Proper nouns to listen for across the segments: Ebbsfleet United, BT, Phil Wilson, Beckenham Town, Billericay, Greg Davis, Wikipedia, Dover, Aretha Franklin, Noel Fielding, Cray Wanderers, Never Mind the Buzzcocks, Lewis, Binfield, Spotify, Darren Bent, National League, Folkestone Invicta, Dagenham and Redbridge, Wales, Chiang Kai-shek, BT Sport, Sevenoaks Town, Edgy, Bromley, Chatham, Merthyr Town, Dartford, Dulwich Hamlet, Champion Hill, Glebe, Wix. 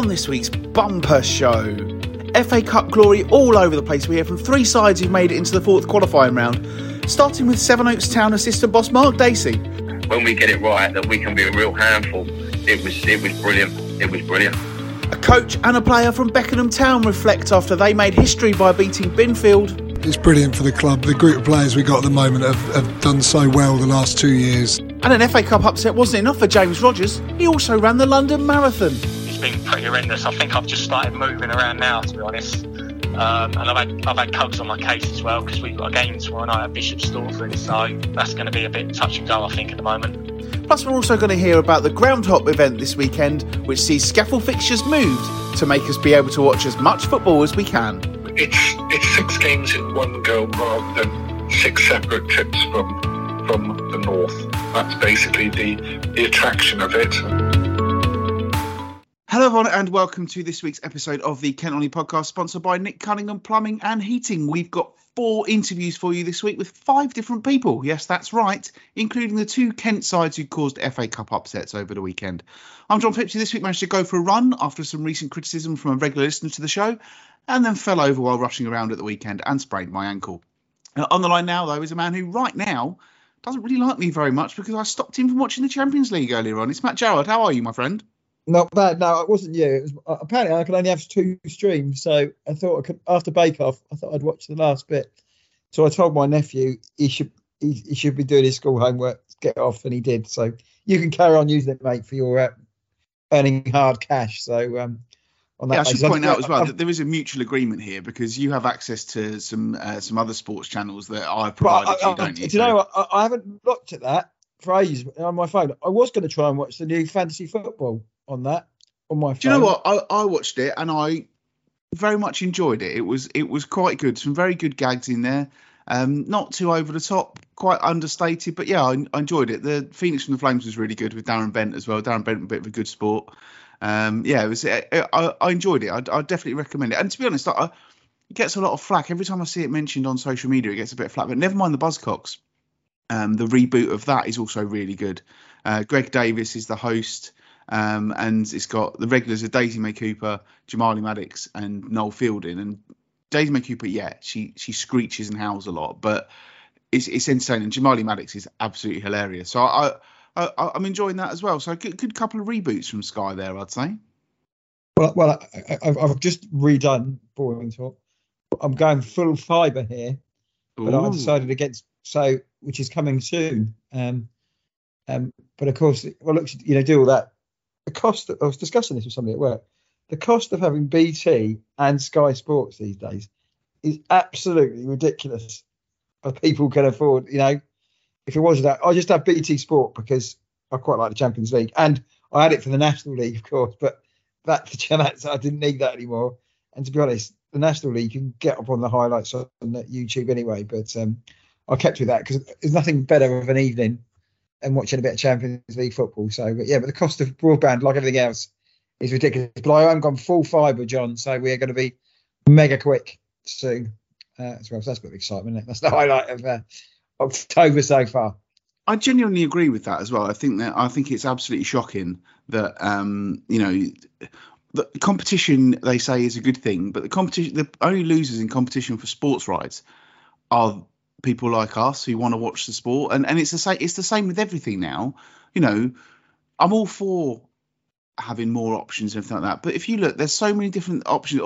on this week's bumper show. FA Cup glory all over the place. We hear from three sides who've made it into the fourth qualifying round, starting with Sevenoaks Town assistant boss Mark Dacey. When we get it right, that we can be a real handful. It was brilliant. It was brilliant. A coach and a player from Beckenham Town reflect after they made history by beating Binfield. It's brilliant for the club. The group of players we got at the moment have done so well the last 2 years. And an FA Cup upset wasn't enough for James Rogers. He also ran the London Marathon. It's been pretty horrendous. I think I've just started moving around now, to be honest. And I've had Cugs on my case as well, because we've got a game tomorrow night at Bishop's Stortford, so that's going to be a bit touch and go, I think, at the moment. Plus, we're also going to hear about the Ground Hop event this weekend, which sees scaffold fixtures moved to make us be able to watch as much football as we can. It's six games in one go rather than six separate trips from the north. That's basically the attraction of it. Hello everyone and welcome to this week's episode of the Kent Only Podcast, sponsored by Nick Cunningham Plumbing and Heating. We've got 4 interviews for you this week with 5 different people. Yes, that's right, including the 2 Kent sides who caused FA Cup upsets over the weekend. I'm John Pipsey. This week managed to go for a run after some recent criticism from a regular listener to the show, and then fell over while rushing around at the weekend and sprained my ankle. On the line now, though, is a man who right now doesn't really like me very much because I stopped him from watching the Champions League earlier on. It's Matt Jarrett. How are you, my friend? Not bad. No, it wasn't you. It was, apparently, I could only have 2 streams, so I thought I could, after Bake Off, I thought I'd watch the last bit. So I told my nephew he should be doing his school homework, get off, and he did. So you can carry on using it, mate, for your earning hard cash. So. Yeah, I should point out as well that there is a mutual agreement here because you have access to some other sports channels that I've provided you, don't you? Do you know what? I haven't looked at that for ages on my phone. I was going to try and watch the new fantasy football on my phone. Do you know what? I watched it and I very much enjoyed it. It was quite good. Some very good gags in there. Not too over the top, quite understated, but yeah, I enjoyed it. The Phoenix from the Flames was really good with Darren Bent as well. Darren Bent, a bit of a good sport. Yeah, it was. I enjoyed it. I definitely recommend it. And to be honest, it gets a lot of flack every time I see it mentioned on social media. It gets a bit of flack, but never mind the Buzzcocks. The reboot of that is also really good. Greg Davis is the host, and it's got the regulars of Daisy May Cooper, Jamali Maddix, and Noel Fielding. And Daisy May Cooper, yeah, she screeches and howls a lot, but it's entertaining. Jamali Maddix is absolutely hilarious. So I'm enjoying that as well. So a good couple of reboots from Sky there, I'd say. Well, I've just redone Boring Talk. I'm going full fibre here, but I decided against so, which is coming soon. But of course, well, look, you know, do all that. The cost. I was discussing this with somebody at work. The cost of having BT and Sky Sports these days is absolutely ridiculous. But people can afford, you know. If it was that, I just have BT Sport because I quite like the Champions League, and I had it for the National League, of course. But that's I didn't need that anymore. And to be honest, the National League you can get up on the highlights on YouTube anyway. But I kept with that because there's nothing better of an evening than watching a bit of Champions League football. So, but the cost of broadband, like everything else, is ridiculous. But I am gone full fibre, John. So we are going to be mega quick soon as well. So that's a bit of excitement, isn't it? That's the highlight of. October so far. I genuinely agree with that as well. I think it's absolutely shocking that the competition they say is a good thing, but the only losers in competition for sports rights are people like us who want to watch the sport, and it's the same with everything now. You know, I'm all for having more options and everything like that, but if you look, there's so many different options.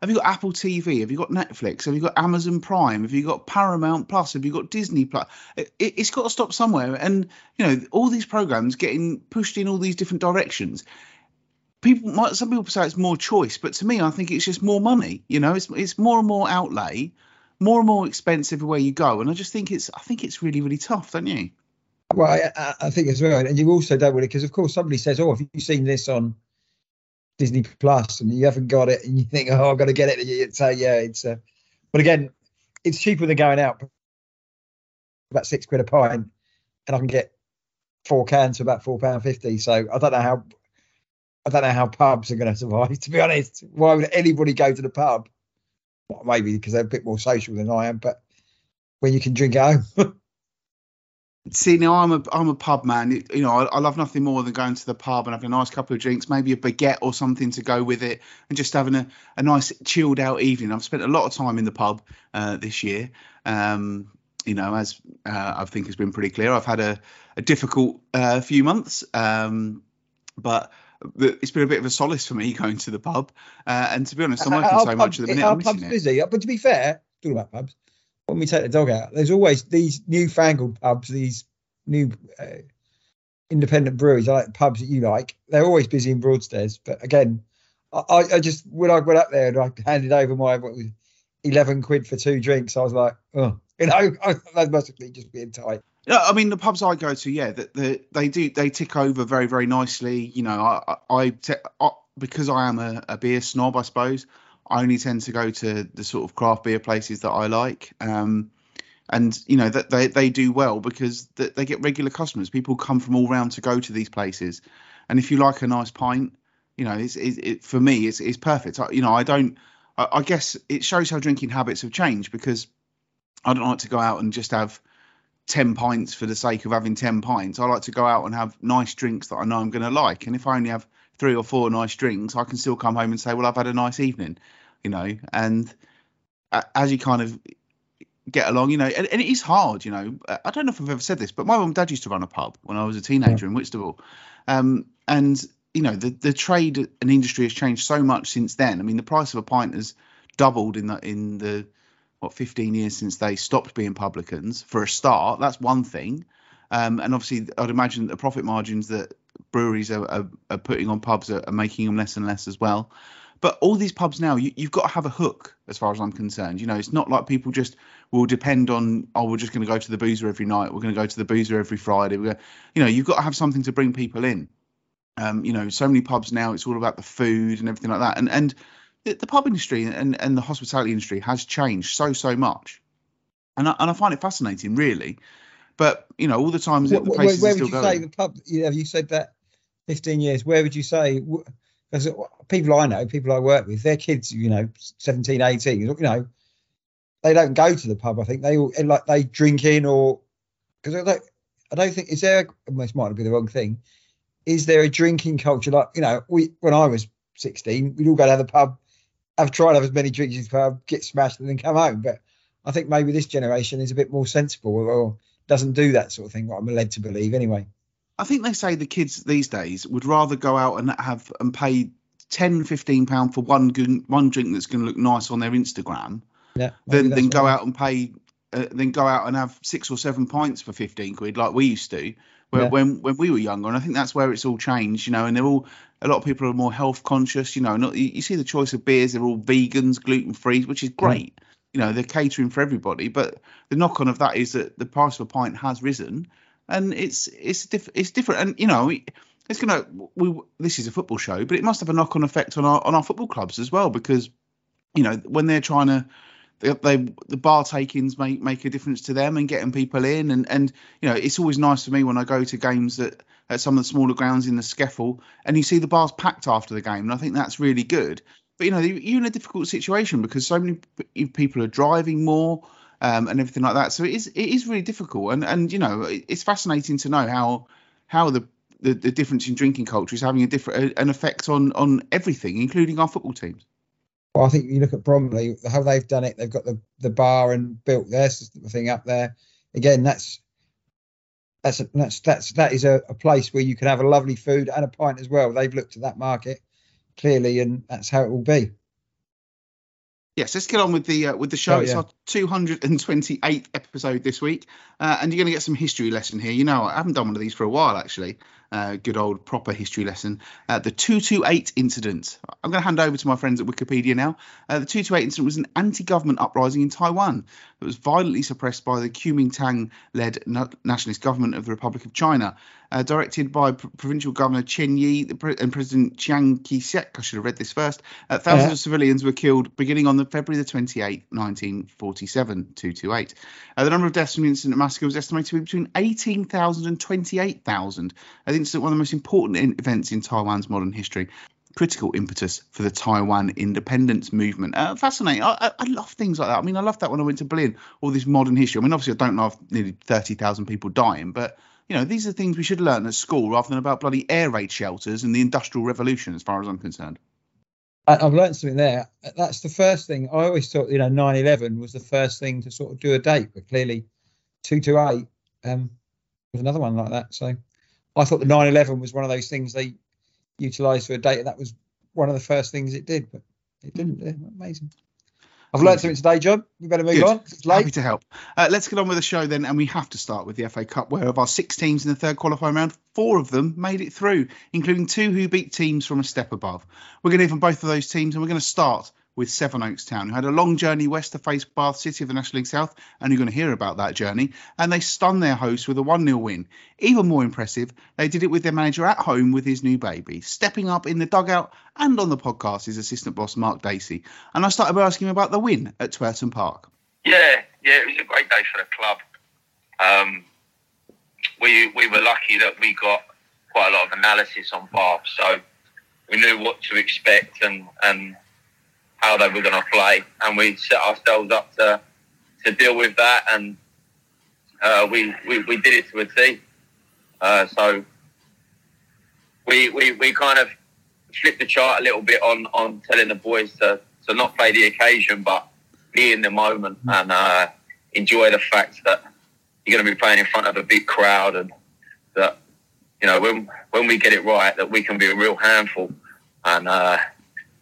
Have you got Apple TV? Have you got Netflix? Have you got Amazon Prime? Have you got Paramount Plus? Have you got Disney Plus? It's got to stop somewhere. And, you know, all these programs getting pushed in all these different directions. Some people say it's more choice, but to me, I think it's just more money. You know, it's more and more outlay, more and more expensive where you go. And I just think it's really, really tough, don't you? Well, I think as well. And you also don't really, because of course somebody says, have you seen this on Disney Plus and you haven't got it, and you think, I've got to get it. And you say, but again, it's cheaper than going out, about £6 a pint, and I can get 4 cans for about £4.50. So I don't know how pubs are going to survive. To be honest, why would anybody go to the pub? Well, maybe because they're a bit more social than I am, but when you can drink at home. See, now I'm a pub man. You know, I love nothing more than going to the pub and having a nice couple of drinks, maybe a baguette or something to go with it, and just having a nice chilled out evening. I've spent a lot of time in the pub this year. You know, as I think has been pretty clear, I've had a difficult few months, but it's been a bit of a solace for me going to the pub. And to be honest, I'm open so much at the minute. Our pub's busy, but to be fair, talking about pubs, when we take the dog out, there's always these newfangled pubs, these new independent breweries, like pubs that you like. They're always busy in Broadstairs. But again, I just, when I went up there and I handed over my, what was £11 for two drinks, I was like, oh, you know, that must have been just being tight. No, I mean, the pubs I go to, yeah, they tick over very, very nicely. You know, I because I am a beer snob, I suppose, I only tend to go to the sort of craft beer places that I like. And, you know, that they do well because they get regular customers. People come from all round to go to these places. And if you like a nice pint, you know, for me, it's perfect. I guess it shows how drinking habits have changed, because I don't like to go out and just have 10 pints for the sake of having 10 pints. I like to go out and have nice drinks that I know I'm going to like. And if I only have 3 or 4 nice drinks, I can still come home and say, well, I've had a nice evening, you know. And as you kind of get along, you know, and it is hard, you know. I don't know if I've ever said this, but my mum and dad used to run a pub when I was a teenager in Whitstable. And, you know, the trade and industry has changed so much since then. I mean, the price of a pint has doubled in the 15 years since they stopped being publicans, for a start. That's one thing. And obviously, I'd imagine the profit margins that breweries are putting on pubs are making them less and less as well. But all these pubs now, you've got to have a hook, as far as I'm concerned. You know, it's not like people just will depend on, oh, we're just going to go to the boozer every night. We're going to go to the boozer every Friday. You know, you've got to have something to bring people in. You know, so many pubs now, it's all about the food and everything like that. And the pub industry and the hospitality industry has changed so much, and I find it fascinating, really. But you know, all the times that the places where would still you going. Say the pub? You know, you said that 15 years. Where would you say? Because people I know, people I work with, their kids, you know, 17, 18, you know, they don't go to the pub. I think they all like they drink in, or because I don't think is there. This might be the wrong thing. Is there a drinking culture? Like, you know, when I was 16, we'd all go to the pub. I've tried to have as many drinks as possible, get smashed and then come home. But I think maybe this generation is a bit more sensible or doesn't do that sort of thing, what I'm led to believe anyway. I think they say the kids these days would rather go out and have and pay £10-15 for one drink that's going to look nice on their Instagram, than go out and pay then go out and have 6 or 7 pints for £15 like we used to. When we were younger, and I think that's where it's all changed, you know. And a lot of people are more health conscious, you know. Not you see the choice of beers; they're all vegans, gluten free, which is great. You know, they're catering for everybody. But the knock on of that is that the price of a pint has risen, and it's different. And you know, it's gonna this is a football show, but it must have a knock on effect on our football clubs as well, because you know when they're trying to. The bar take-ins make a difference to them and getting people in, and you know it's always nice for me when I go to games at some of the smaller grounds in the Scheffel, and you see the bars packed after the game, and I think that's really good. But you know you're in a difficult situation because so many people are driving more and everything like that, so it is really difficult, and you know it's fascinating to know how the difference in drinking culture is having an effect on everything, including our football teams. Well, I think you look at Bromley, how they've done it. They've got the bar and built their thing up there. Again, that is a place where you can have a lovely food and a pint as well. They've looked at that market clearly, and that's how it will be. Yes, let's get on with the show. It's our 228th episode this week, and you're going to get some history lesson here. You know, I haven't done one of these for a while, actually. Good old proper history lesson. The 228 incident. I'm going to hand over to my friends at Wikipedia now. The 228 incident was an anti-government uprising in Taiwan that was violently suppressed by the Kuomintang-led nationalist government of the Republic of China. Directed by Provincial Governor Chen Yi and President Chiang Kai-shek, I should have read this first, thousands of civilians were killed beginning on February the 28th, 1947, 228. The number of deaths from the incident massacre was estimated to be between 18,000 and 28,000. The incident was one of the most important events in Taiwan's modern history. critical impetus for the Taiwan independence movement. Fascinating. I love things like that. I mean, I loved that when I went to Berlin, all this modern history. I mean, obviously, I don't love nearly 30,000 people dying, but, you know, these are things we should learn at school rather than about bloody air raid shelters and the Industrial Revolution, as far as I'm concerned. I've learned something there. That's the first thing. I always thought, you know, 9/11 was the first thing to sort of do a date, but clearly 228 was another one like that. So I thought the 9/11 was one of those things they utilised for a date, and that was one of the first things it did, but it didn't. Amazing. I've learned something today, John. We better move on. It's late. Happy to help. Let's get on with the show then, and we have to start with the FA Cup, where of our six teams in the third qualifying round, four of them made it through, including two who beat teams from a step above. We're going to hear from both of those teams, and we're going to start with Sevenoaks Town, who had a long journey west to face Bath City of the National League South, and you're going to hear about that journey, and they stunned their hosts with a 1-0 win. Even more impressive, they did it with their manager at home with his new baby, stepping up in the dugout and on the podcast, his assistant boss, Mark Dacey. And I started by asking him about the win at Twerton Park. Yeah, it was a great day for the club. We were lucky that we got quite a lot of analysis on Bath, so we knew what to expect and how they were going to play, and we set ourselves up to deal with that, and we did it to a T. So we kind of flipped the chart a little bit on telling the boys to not play the occasion, but be in the moment and enjoy the fact that you're going to be playing in front of a big crowd, and that, you know, when we get it right, that we can be a real handful. And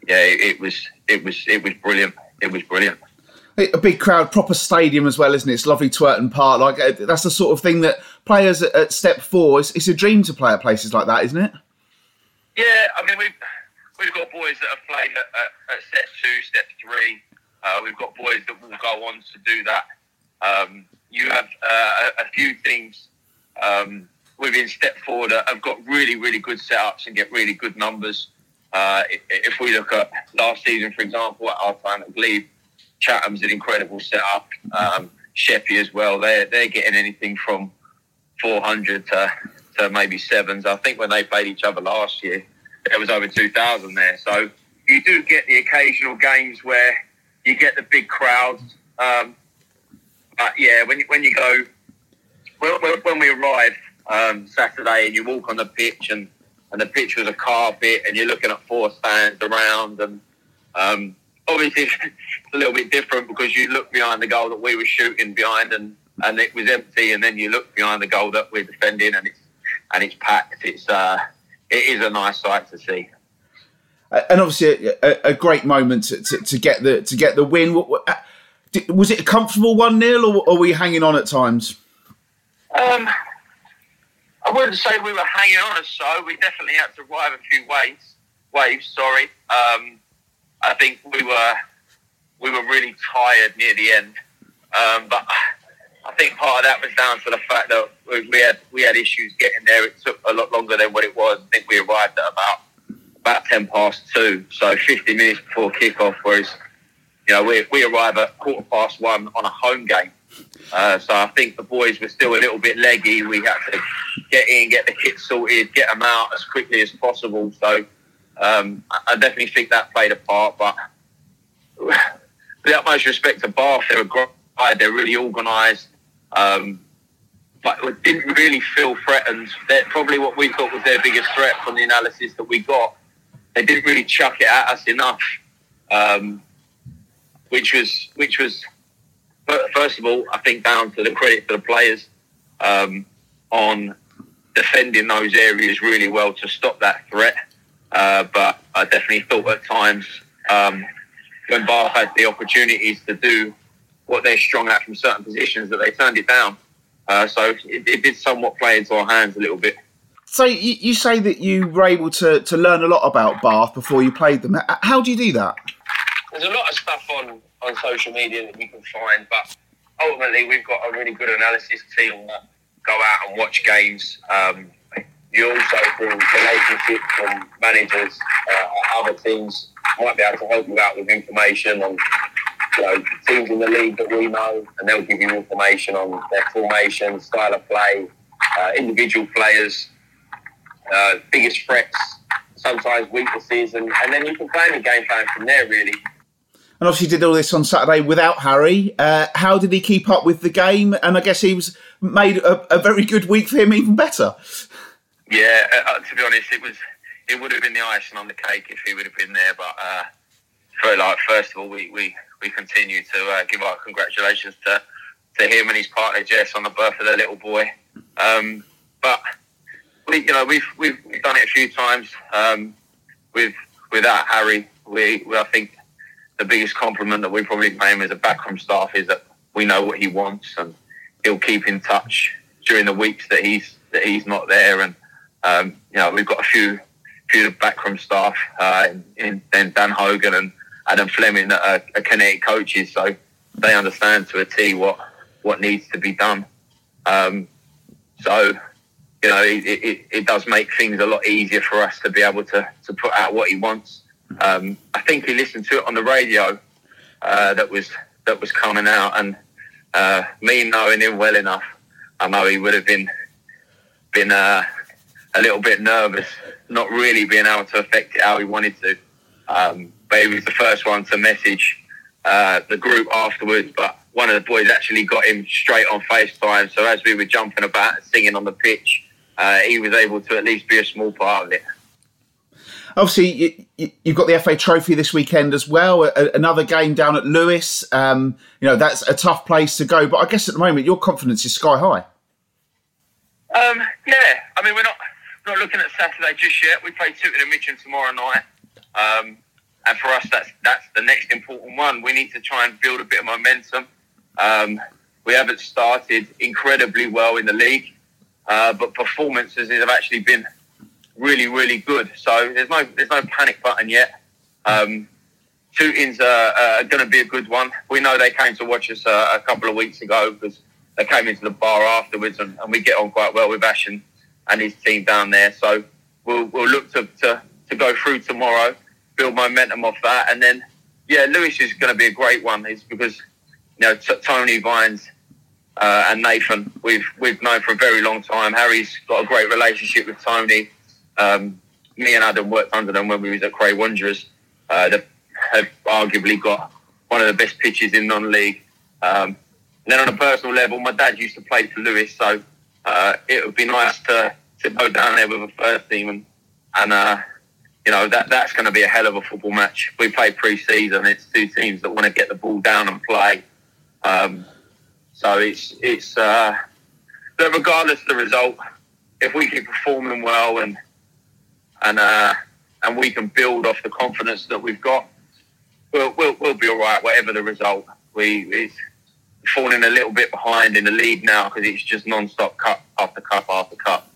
yeah, it was brilliant. It was brilliant. A big crowd, proper stadium as well, isn't it? It's lovely Twerton Park. Like, that's the sort of thing that players at step four, it's a dream to play at places like that, isn't it? Yeah, I mean, we've got boys that have played at step two, step three. We've got boys that will go on to do that. You have a few teams within step four that have got really, really good setups and get really good numbers. If we look at last season, for example, at our time at Glebe, Chatham's an incredible setup. Sheppey as well. They're getting anything from 400 to maybe sevens. I think when they played each other last year, there was over 2,000 there. So you do get the occasional games where you get the big crowds. But yeah, when we arrived Saturday and you walk on the pitch and the pitch was a carpet, and you're looking at four stands around, and obviously it's a little bit different because you look behind the goal that we were shooting behind, and it was empty, and then you look behind the goal that we're defending, and it's packed. It is a nice sight to see, and obviously a great moment to get the win. Was it a comfortable 1-0, or were you hanging on at times? I wouldn't say we were hanging on as so. We definitely had to ride a few waves. I think we were really tired near the end. But I think part of that was down to the fact that we had issues getting there. It took a lot longer than what it was. I think we arrived at about 2:10, so 50 minutes before kickoff. Whereas, you know, we arrive at 1:15 on a home game. So I think the boys were still a little bit leggy. We had to get in, get the kit sorted, get them out as quickly as possible. So I definitely think that played a part. But with the utmost respect to Bath, they were great. They're really organised. But we didn't really feel threatened. They're probably what we thought was their biggest threat from the analysis that we got. They didn't really chuck it at us enough, which was. But first of all, I think down to the credit to the players on defending those areas really well to stop that threat. But I definitely thought at times when Bath had the opportunities to do what they're strong at from certain positions, that they turned it down. So it did somewhat play into our hands a little bit. So you say that you were able to learn a lot about Bath before you played them. How do you do that? There's a lot of stuff on social media that you can find, but ultimately we've got a really good analysis team that go out and watch games. You also build relationships from managers at other teams, might be able to help you out with information on, you know, teams in the league that we know, and they'll give you information on their formation, style of play, individual players, biggest threats, sometimes weaknesses, and then you can plan your game plan from there, really. And obviously did all this on Saturday without Harry. How did he keep up with the game? And I guess he was made a very good week for him even better. Yeah, to be honest, it would have been the icing on the cake if he would have been there. But first of all, we continue to give our congratulations to him and his partner Jess on the birth of their little boy. But we've done it a few times without Harry. I think the biggest compliment that we probably pay him as a backroom staff is that we know what he wants, and he'll keep in touch during the weeks that he's not there. And we've got a few backroom staff, and Dan Hogan and Adam Fleming that are Kinetic coaches, so they understand to a T what needs to be done. It does make things a lot easier for us to be able to put out what he wants. I think he listened to it on the radio that was coming out, and me knowing him well enough, I know he would have been a little bit nervous, not really being able to affect it how he wanted to. But he was the first one to message the group afterwards. But one of the boys actually got him straight on FaceTime, so as we were jumping about and singing on the pitch, he was able to at least be a small part of it. Obviously, you've got the FA Trophy this weekend as well. Another game down at Lewis. That's a tough place to go. But I guess at the moment, your confidence is sky high. Yeah. I mean, we're not looking at Saturday just yet. We play Tooting and Mitcham tomorrow night. And for us, that's the next important one. We need to try and build a bit of momentum. We haven't started incredibly well in the league. But performances have actually been really, really good. So there's no panic button yet. Tooting's going to be a good one. We know they came to watch us a couple of weeks ago because they came into the bar afterwards, and we get on quite well with Ash and his team down there. So we'll look to go through tomorrow, build momentum off that, and then Lewis is going to be a great one. It's because Tony Vines and Nathan we've known for a very long time. Harry's got a great relationship with Tony. Me and Adam worked under them when we was at Cray Wanderers. They have arguably got one of the best pitches in non-league. Then on a personal level, my dad used to play for Lewis, so it would be nice to go down there with a first team, and that's going to be a hell of a football match. We play pre-season. It's two teams that want to get the ball down and play. So it's but regardless of the result, if we keep performing well and we can build off the confidence that we've got, we'll be all right. Whatever the result, it's falling a little bit behind in the lead now because it's just non-stop cup after cup after cup.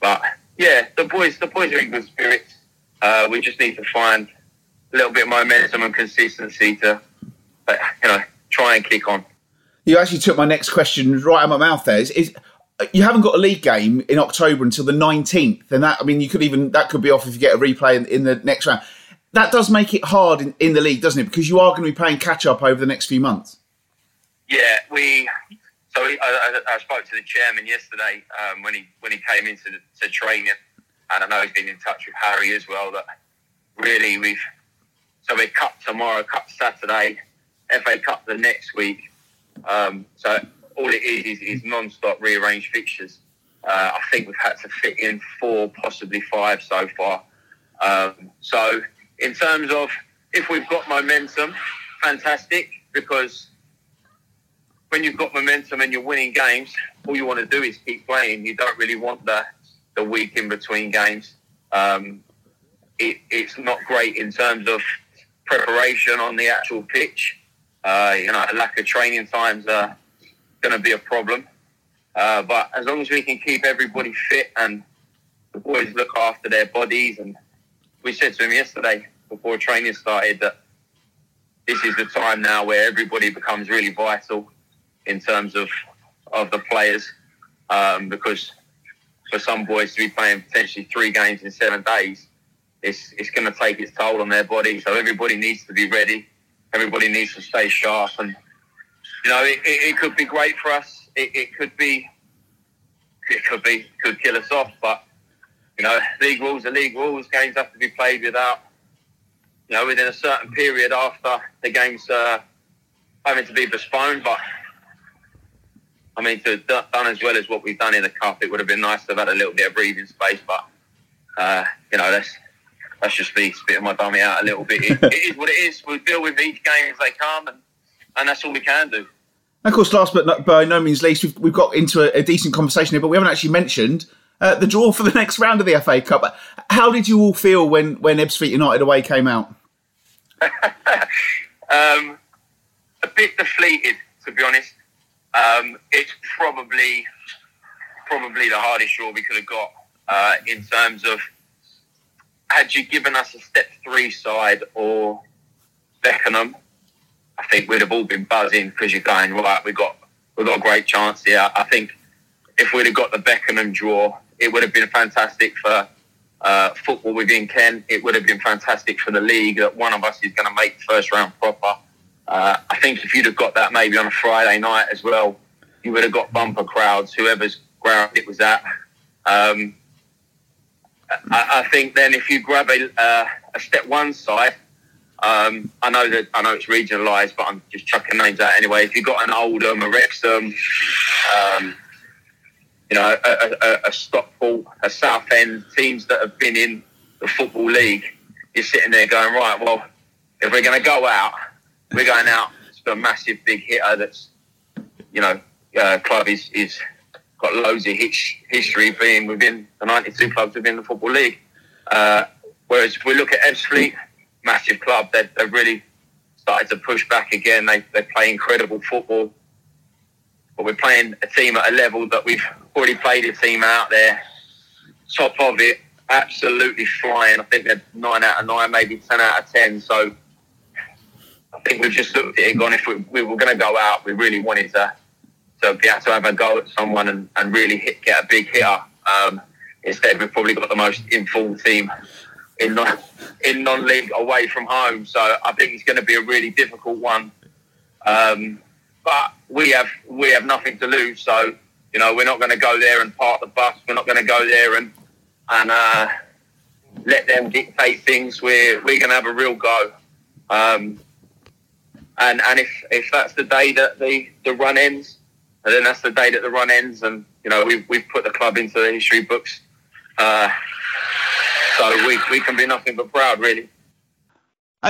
But yeah, the boys are in good spirits. We just need to find a little bit of momentum and consistency to try and kick on. You actually took my next question right out of my mouth. There is. You haven't got a league game in October until the 19th, and that could be off if you get a replay in the next round. That does make it hard in the league, doesn't it? Because you are going to be playing catch up over the next few months. Yeah, I spoke to the chairman yesterday when he came into to training, and I know he's been in touch with Harry as well. That really we're cup tomorrow, cup Saturday, FA Cup the next week, so. All it is non-stop rearranged fixtures. I think we've had to fit in 4, possibly 5 so far. So in terms of if we've got momentum, fantastic, because when you've got momentum and you're winning games, all you want to do is keep playing. You don't really want the week in between games. It's not great in terms of preparation on the actual pitch. A lack of training times are going to be a problem, but as long as we can keep everybody fit and the boys look after their bodies, and we said to him yesterday before training started that this is the time now where everybody becomes really vital in terms of the players, because for some boys to be playing potentially 3 games in 7 days, it's going to take its toll on their body. So everybody needs to be ready, everybody needs to stay sharp, and it could be great for us. It could kill us off. But You know, league rules are league rules. Games have to be played without, you know, within a certain period after the game's having to be postponed. But, I mean, to have done as well as what we've done in the Cup, it would have been nice to have had a little bit of breathing space. But, you know, that's just me spitting my dummy out a little bit. It is what it is. We deal with each game as they come, and that's all we can do. And of course, last but by no means least, we've got into a decent conversation here, but we haven't actually mentioned the draw for the next round of the FA Cup. How did you all feel when Ebbsfleet United away came out? A bit deflated, to be honest. It's probably the hardest draw we could have got in terms of, had you given us a step three side or Beckenham, I think we'd have all been buzzing because you're going, right, we've got a great chance here. I think if we'd have got the Beckenham draw, it would have been fantastic for football within Kent. It would have been fantastic for the league that one of us is going to make the first round proper. I think if you'd have got that maybe on a Friday night as well, you would have got bumper crowds, whoever's ground it was at. I think then if you grab a step one side, I know it's regionalised, but I'm just chucking names out anyway. If you've got an Oldham, a Wrexham, you know, a Stockport, a Southend, teams that have been in the Football League, you're sitting there going, right, well, if we're going to go out, we're going out to a massive big hitter that's, you know, club is got loads of history being within the 92 clubs within the Football League. Whereas if we look at Ebbsfleet, massive club, they've really started to push back again. They play incredible football, but we're playing a team at a level that we've already played a team out there, top of it, absolutely flying. I think they're 9 out of 9, maybe 10 out of 10. So I think we've just looked at it and gone, if we were going to go out, we really wanted to be able to have a go at someone and really get a big hitter. Instead, we've probably got the most in-form team in non-league away from home. So I think it's going to be a really difficult one. But we have nothing to lose. So, you know, we're not going to go there and park the bus. We're not going to go there and let them dictate things. We're going to have a real go. And if that's the day that the run ends, and then that's the day that the run ends, and, you know, we've put the club into the history books. So we can be nothing but proud, really.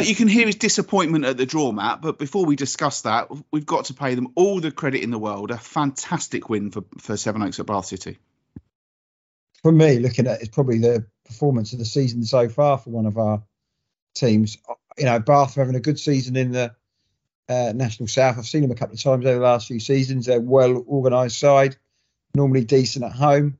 You can hear his disappointment at the draw, Matt, but before we discuss that, we've got to pay them all the credit in the world. A fantastic win for Sevenoaks at Bath City. For me, looking at it, it's probably the performance of the season so far for one of our teams. You know, Bath are having a good season in the National South. I've seen them a couple of times over the last few seasons. They're a well organised side, normally decent at home,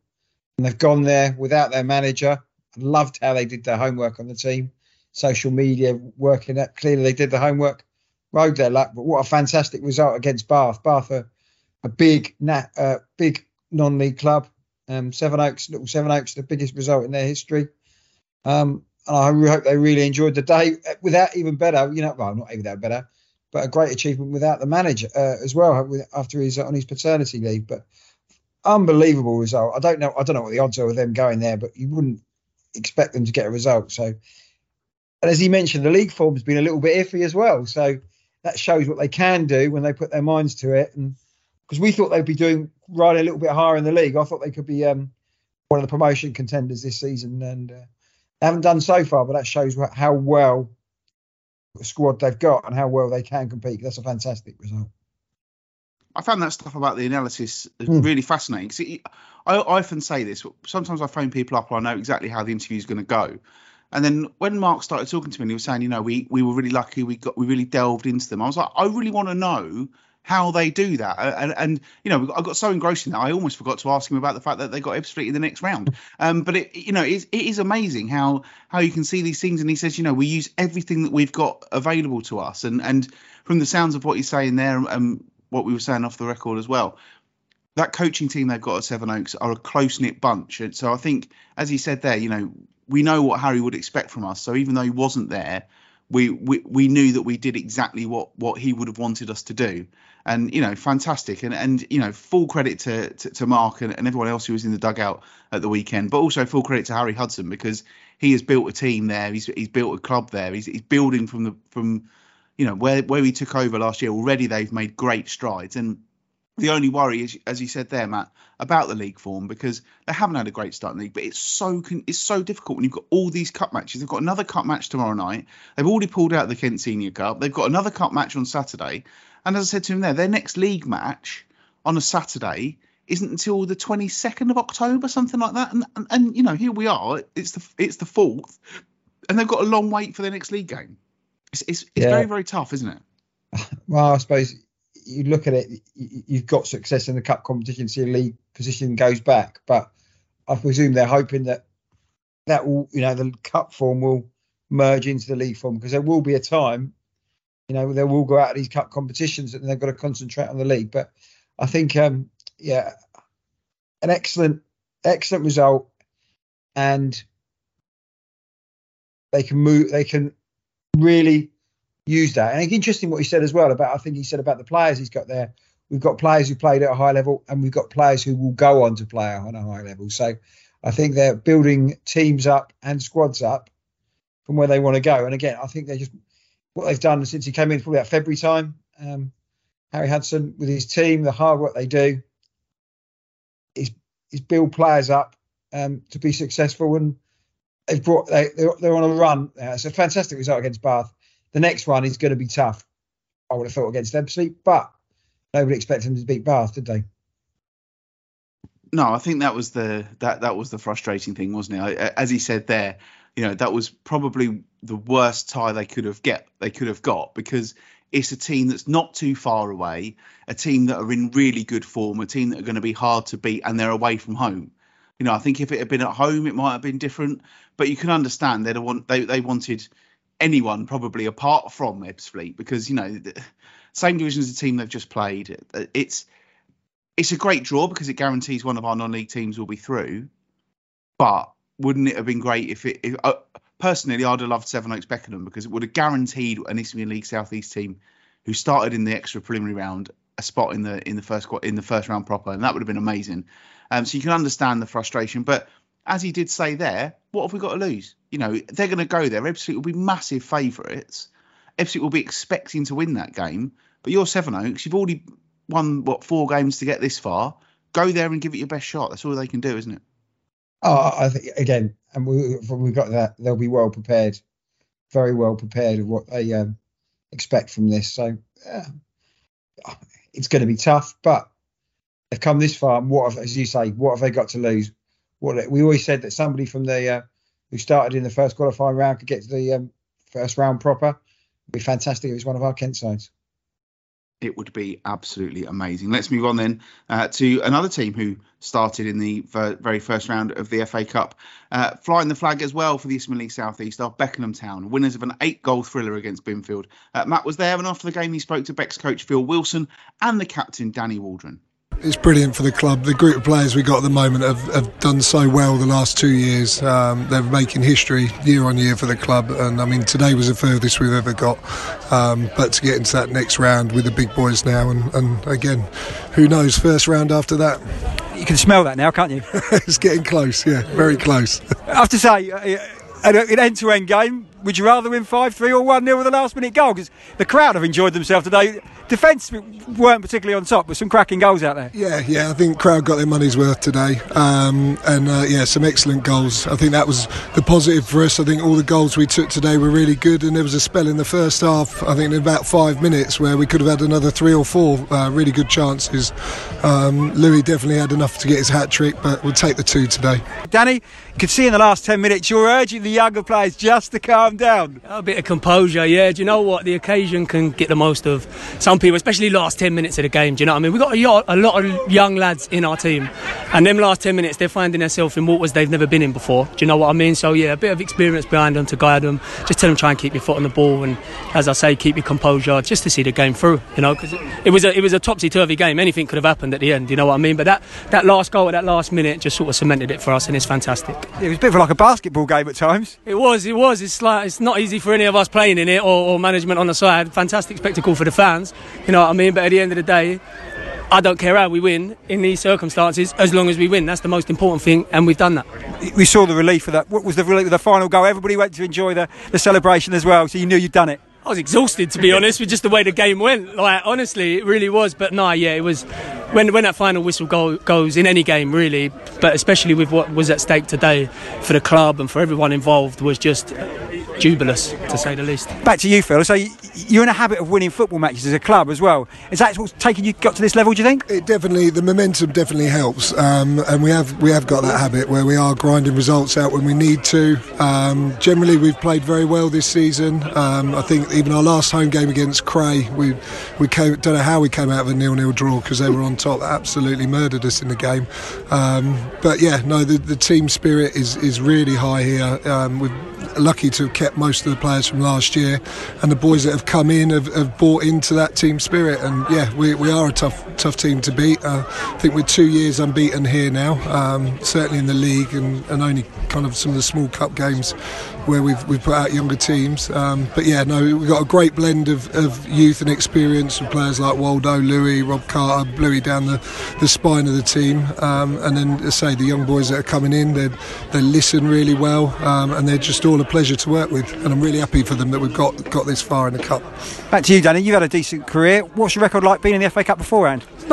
and they've gone there without their manager. I loved how they did their homework on the team, social media working that. Clearly they did the homework, rode their luck. But what a fantastic result against Bath. Bath are a big non-league club. Sevenoaks, the biggest result in their history. And I hope they really enjoyed the day. Without even better, you know, well, not even that better, but a great achievement without the manager as well, after he's on his paternity leave. But unbelievable result. I don't know what the odds are with them going there, but you wouldn't expect them to get a result. So, and as he mentioned, the league form has been a little bit iffy as well. So that shows what they can do when they put their minds to it. And because we thought they'd be riding a little bit higher in the league, I thought they could be one of the promotion contenders this season, and they haven't done so far. But that shows how well the squad they've got and how well they can compete. That's a fantastic result. I found that stuff about the analysis really fascinating. See, I often say this. Sometimes I phone people up and I know exactly how the interview is going to go. And then when Mark started talking to me, and he was saying, you know, we were really lucky. We really delved into them. I was like, I really want to know how they do that. And you know, I got so engrossed in that I almost forgot to ask him about the fact that they got Ebbsfleet in the next round. But it is amazing how you can see these things. And he says, you know, we use everything that we've got available to us. And from the sounds of what he's saying there, what we were saying off the record as well, that coaching team they've got at Sevenoaks are a close-knit bunch. And so I think, as he said there, you know, we know what Harry would expect from us. So even though he wasn't there, we knew that we did exactly what he would have wanted us to do. And, you know, fantastic. And you know, full credit to Mark and everyone else who was in the dugout at the weekend, but also full credit to Harry Hudson, because he has built a team there. He's built a club there. He's building from you know, where we took over last year. Already they've made great strides. And the only worry is, as you said there, Matt, about the league form, because they haven't had a great start in the league. But it's so difficult when you've got all these cup matches. They've got another cup match tomorrow night. They've already pulled out the Kent Senior Cup. They've got another cup match on Saturday. And as I said to him there, their next league match on a Saturday isn't until the 22nd of October, something like that. And you know, here we are. It's the 4th, and they've got a long wait for their next league game. It's very, very tough, isn't it? Well, I suppose you look at it, you've got success in the cup competition, so your league position goes back. But I presume they're hoping that will, you know, the cup form will merge into the league form, because there will be a time, you know, they will go out of these cup competitions and they've got to concentrate on the league. But I think, an excellent result, and they can move. They can really use that. And it's interesting what he said as well about, I think he said about the players he's got there. We've got players who played at a high level, and we've got players who will go on to play on a high level. So I think they're building teams up and squads up from where they want to go. And again, I think they're just, what they've done since he came in, probably at February time, Harry Hudson with his team, the hard work they do is build players up to be successful. And they're on a run. It's a fantastic result against Bath. The next one is going to be tough, I would have thought, against Ebbsfleet, but nobody expected them to beat Bath, did they? No, I think that was the frustrating thing, wasn't it? As he said there, you know, that was probably the worst tie they could have got, because it's a team that's not too far away, a team that are in really good form, a team that are going to be hard to beat, and they're away from home. You know, I think if it had been at home, it might have been different, but you can understand they wanted anyone probably apart from Ebbsfleet, because, you know, the same division as the team they've just played. It's a great draw because it guarantees one of our non-league teams will be through. But wouldn't it have been great if personally, I'd have loved Sevenoaks Beckenham, because it would have guaranteed an Eastern League Southeast team who started in the extra preliminary round a spot in the first round proper, and that would have been amazing. So you can understand the frustration, but as he did say there, what have we got to lose? You know, they're going to go there. Ebbsfleet will be massive favourites. Ebbsfleet will be expecting to win that game. But you're Sevenoaks. You've already won, 4 games to get this far. Go there and give it your best shot. That's all they can do, isn't it? Oh, I think, again, and we've got that. They'll be well prepared, very well prepared of what they expect from this. So it's going to be tough, but they've come this far. And what have, as you say, what have they got to lose? We always said that somebody from the who started in the first qualifying round could get to the first round proper. It'd be fantastic if it was one of our Kent sides. It would be absolutely amazing. Let's move on then to another team who started in the very first round of the FA Cup. Flying the flag as well for the Eastern League Southeast are Beckenham Town, winners of an 8-goal thriller against Binfield. Matt was there, and after the game he spoke to Beck's coach Phil Wilson and the captain Danny Waldron. It's brilliant for the club. The group of players we got at the moment have done so well the last 2 years. They're making history year on year for the club, and I mean today was the furthest we've ever got. But to get into that next round with the big boys now, and again, who knows? First round after that. You can smell that now, can't you? It's getting close. Yeah, very close. I have to say, an end-to-end game. Would you rather win 5-3 or 1-0 with a last-minute goal? Because the crowd have enjoyed themselves today. Defence weren't particularly on top, but some cracking goals out there. Yeah, I think crowd got their money's worth today. Some excellent goals. I think that was the positive for us. I think all the goals we took today were really good, and there was a spell in the first half, I think in about 5 minutes, where we could have had another 3 or 4 really good chances. Louis definitely had enough to get his hat-trick, but we'll take the 2 today. Danny, you could see in the last 10 minutes you're urging the younger players just to calm down. A bit of composure, yeah. Do you know what? The occasion can get the most of some people, especially last 10 minutes of the game, do you know what I mean? We've got a lot of young lads in our team, and them last 10 minutes, they're finding themselves in waters they've never been in before, do you know what I mean? So, yeah, a bit of experience behind them to guide them, just tell them try and keep your foot on the ball and, as I say, keep your composure just to see the game through, you know, because it was a topsy-turvy game. Anything could have happened at the end, do you know what I mean? But that last goal at that last minute just sort of cemented it for us, and it's fantastic. It was a bit of like a basketball game at times. It was. It's not easy for any of us playing in it or management on the side. Fantastic spectacle for the fans, you know what I mean? But at the end of the day, I don't care how we win in these circumstances, as long as we win. That's the most important thing, and we've done that. We saw the relief of that. What was the relief of the final goal? Everybody went to enjoy the celebration as well, so you knew you'd done it. I was exhausted, to be honest, with just the way the game went. Like, honestly, it really was. But no, yeah, it was when that final whistle goes in any game, really, but especially with what was at stake today for the club and for everyone involved, was just jubilous, to say the least. Back to you, Phil. So you're in a habit of winning football matches as a club as well. Is that what's taken you got to this level, do you think? It definitely, the momentum definitely helps, and we have got that habit where we are grinding results out when we need to. Generally, we've played very well this season. I think even our last home game against Cray, we came, don't know how we came out of a 0-0 draw because they were on top. That absolutely murdered us in the game. But yeah, no, the team spirit is really high here. We've lucky to have kept most of the players from last year, and the boys that have come in have bought into that team spirit, and yeah, we are a tough team to beat. I think we're 2 years unbeaten here now, certainly in the league, and only kind of some of the small cup games where we've put out younger teams, but yeah, no, we've got a great blend of youth and experience with players like Waldo, Louis, Rob Carter, Bluey down the spine of the team, and then, as I say, the young boys that are coming in, they listen really well, and they're just all a pleasure to work with, and I'm really happy for them that we've got this far in the cup. Back to you, Danny. You've had a decent career. What's your record like being in the FA Cup beforehand? It's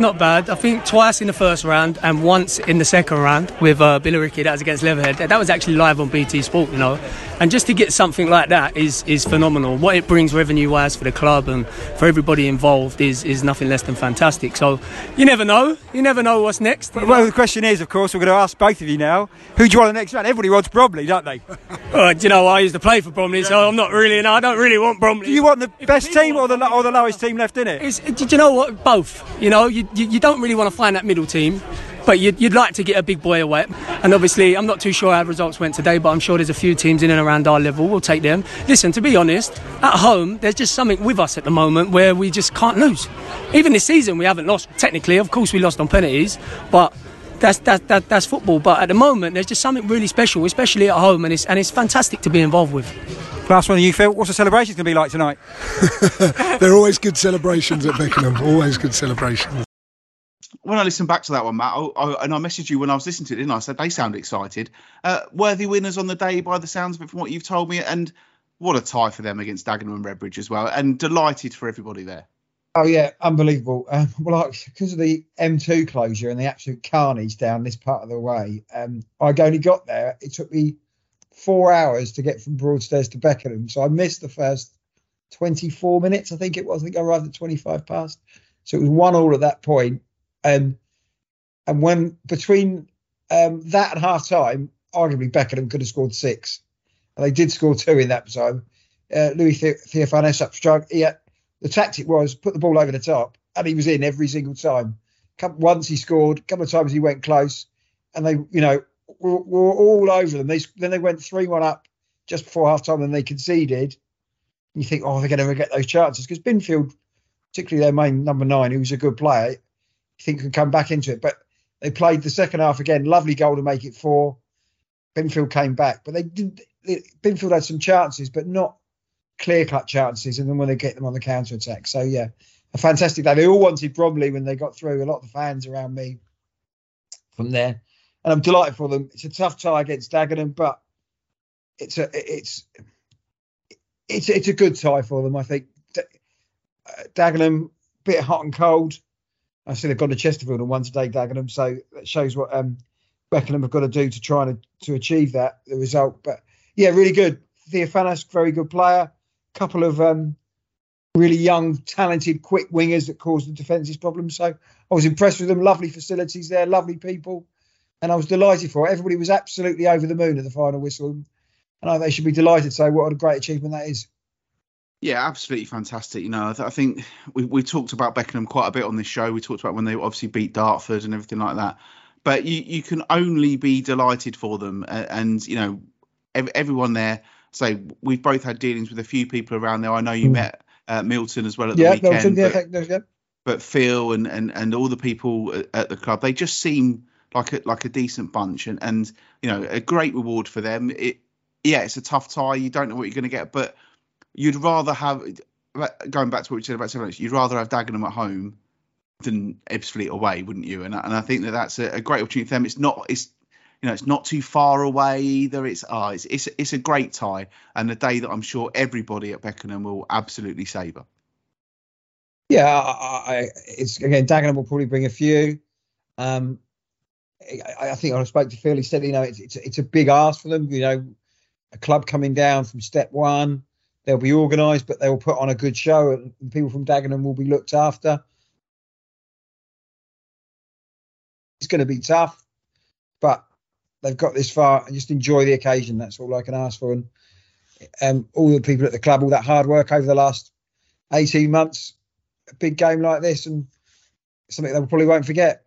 not bad. I think twice in the first round and once in the second round with Billericay. That was against Leatherhead. That was actually live on BT Sport, you know, and just to get something like that is phenomenal. What it brings revenue wise for the club and for everybody involved is nothing less than fantastic. So you never know what's next. Well, the question is, of course, we're going to ask both of you now, who do you want in the next round? Everybody wants Bromley, don't they? Do you know, I used to play for Bromley, so I don't really want Bromley. Do you want the best team or the lowest team left in it? Do you know what? Both. You know, you don't really want to find that middle team, but you'd like to get a big boy away. And obviously, I'm not too sure how the results went today, but I'm sure there's a few teams in and around our level. We'll take them. Listen, to be honest, at home, there's just something with us at the moment where we just can't lose. Even this season, we haven't lost. Technically, of course, we lost on penalties, but that's football. But at the moment, there's just something really special, especially at home, and it's fantastic to be involved with. Last one of you, Phil. What's the celebrations going to be like tonight? They're always good celebrations at Beckenham. Always good celebrations. When I listened back to that one, Matt, I messaged you when I was listening to it, didn't I? I said they sound excited. Worthy winners on the day by the sounds of it from what you've told me. And what a tie for them against Dagenham and Redbridge as well. And delighted for everybody there. Oh, yeah, unbelievable. Well, because of the M2 closure and the absolute carnage down this part of the way, I only got there. It took me 4 hours to get from Broadstairs to Beckenham. So I missed the first 24 minutes, I think it was. I think I arrived at 25 past. So it was 1-1 at that point. And when between that and half time, arguably Beckenham could have scored 6. And they did score 2 in that time. Louis Theophanes up strong. The tactic was put the ball over the top, and he was in every single time. Once he scored, a couple of times he went close, and they, you know, were all over them. Then they went 3-1 up just before half time, and they conceded. And you think, oh, they're going to get those chances, because Binfield, particularly their main number 9, who was a good player, you think could come back into it. But they played the second half again. Lovely goal to make it 4. Binfield came back, but they didn't. Binfield had some chances, but not clear-cut chances, and then when they get them on the counter-attack. So, yeah, a fantastic day. They all wanted Bromley when they got through, a lot of the fans around me from there. And I'm delighted for them. It's a tough tie against Dagenham, but it's a good tie for them, I think. Dagenham, a bit hot and cold. I see they've gone to Chesterfield and won today, Dagenham, so that shows what Beckenham have got to do to try to achieve that, the result. But, yeah, really good. Theophanes, very good player. Couple of really young, talented, quick wingers that caused the defence's problems. So I was impressed with them. Lovely facilities there, lovely people. And I was delighted for it. Everybody was absolutely over the moon at the final whistle. And they should be delighted. So what a great achievement that is. Yeah, absolutely fantastic. You know, I think we talked about Beckenham quite a bit on this show. We talked about when they obviously beat Dartford and everything like that. But you can only be delighted for them. And, you know, everyone there. So we've both had dealings with a few people around there. I know you met Milton as well at the weekend. Milton, but Phil and all the people at the club, they just seem like a decent bunch. And you know, a great reward for them. It's a tough tie. You don't know what you're going to get. But you'd rather have, going back to what you said about Sevenoaks, you'd rather have Dagenham at home than Ebbsfleet away, wouldn't you? And I think that's a great opportunity for them. It's not too far away either. It's a great tie and a day that I'm sure everybody at Beckenham will absolutely savour. Yeah, it's again, Dagenham will probably bring a few. I think when I spoke to Phil, he said, you know, it's a big ask for them. You know, a club coming down from step one. They'll be organised, but they will put on a good show, and people from Dagenham will be looked after. It's going to be tough, but they've got this far, and just enjoy the occasion. That's all I can ask for. And all the people at the club, all that hard work over the last 18 months, a big game like this, and something they probably won't forget.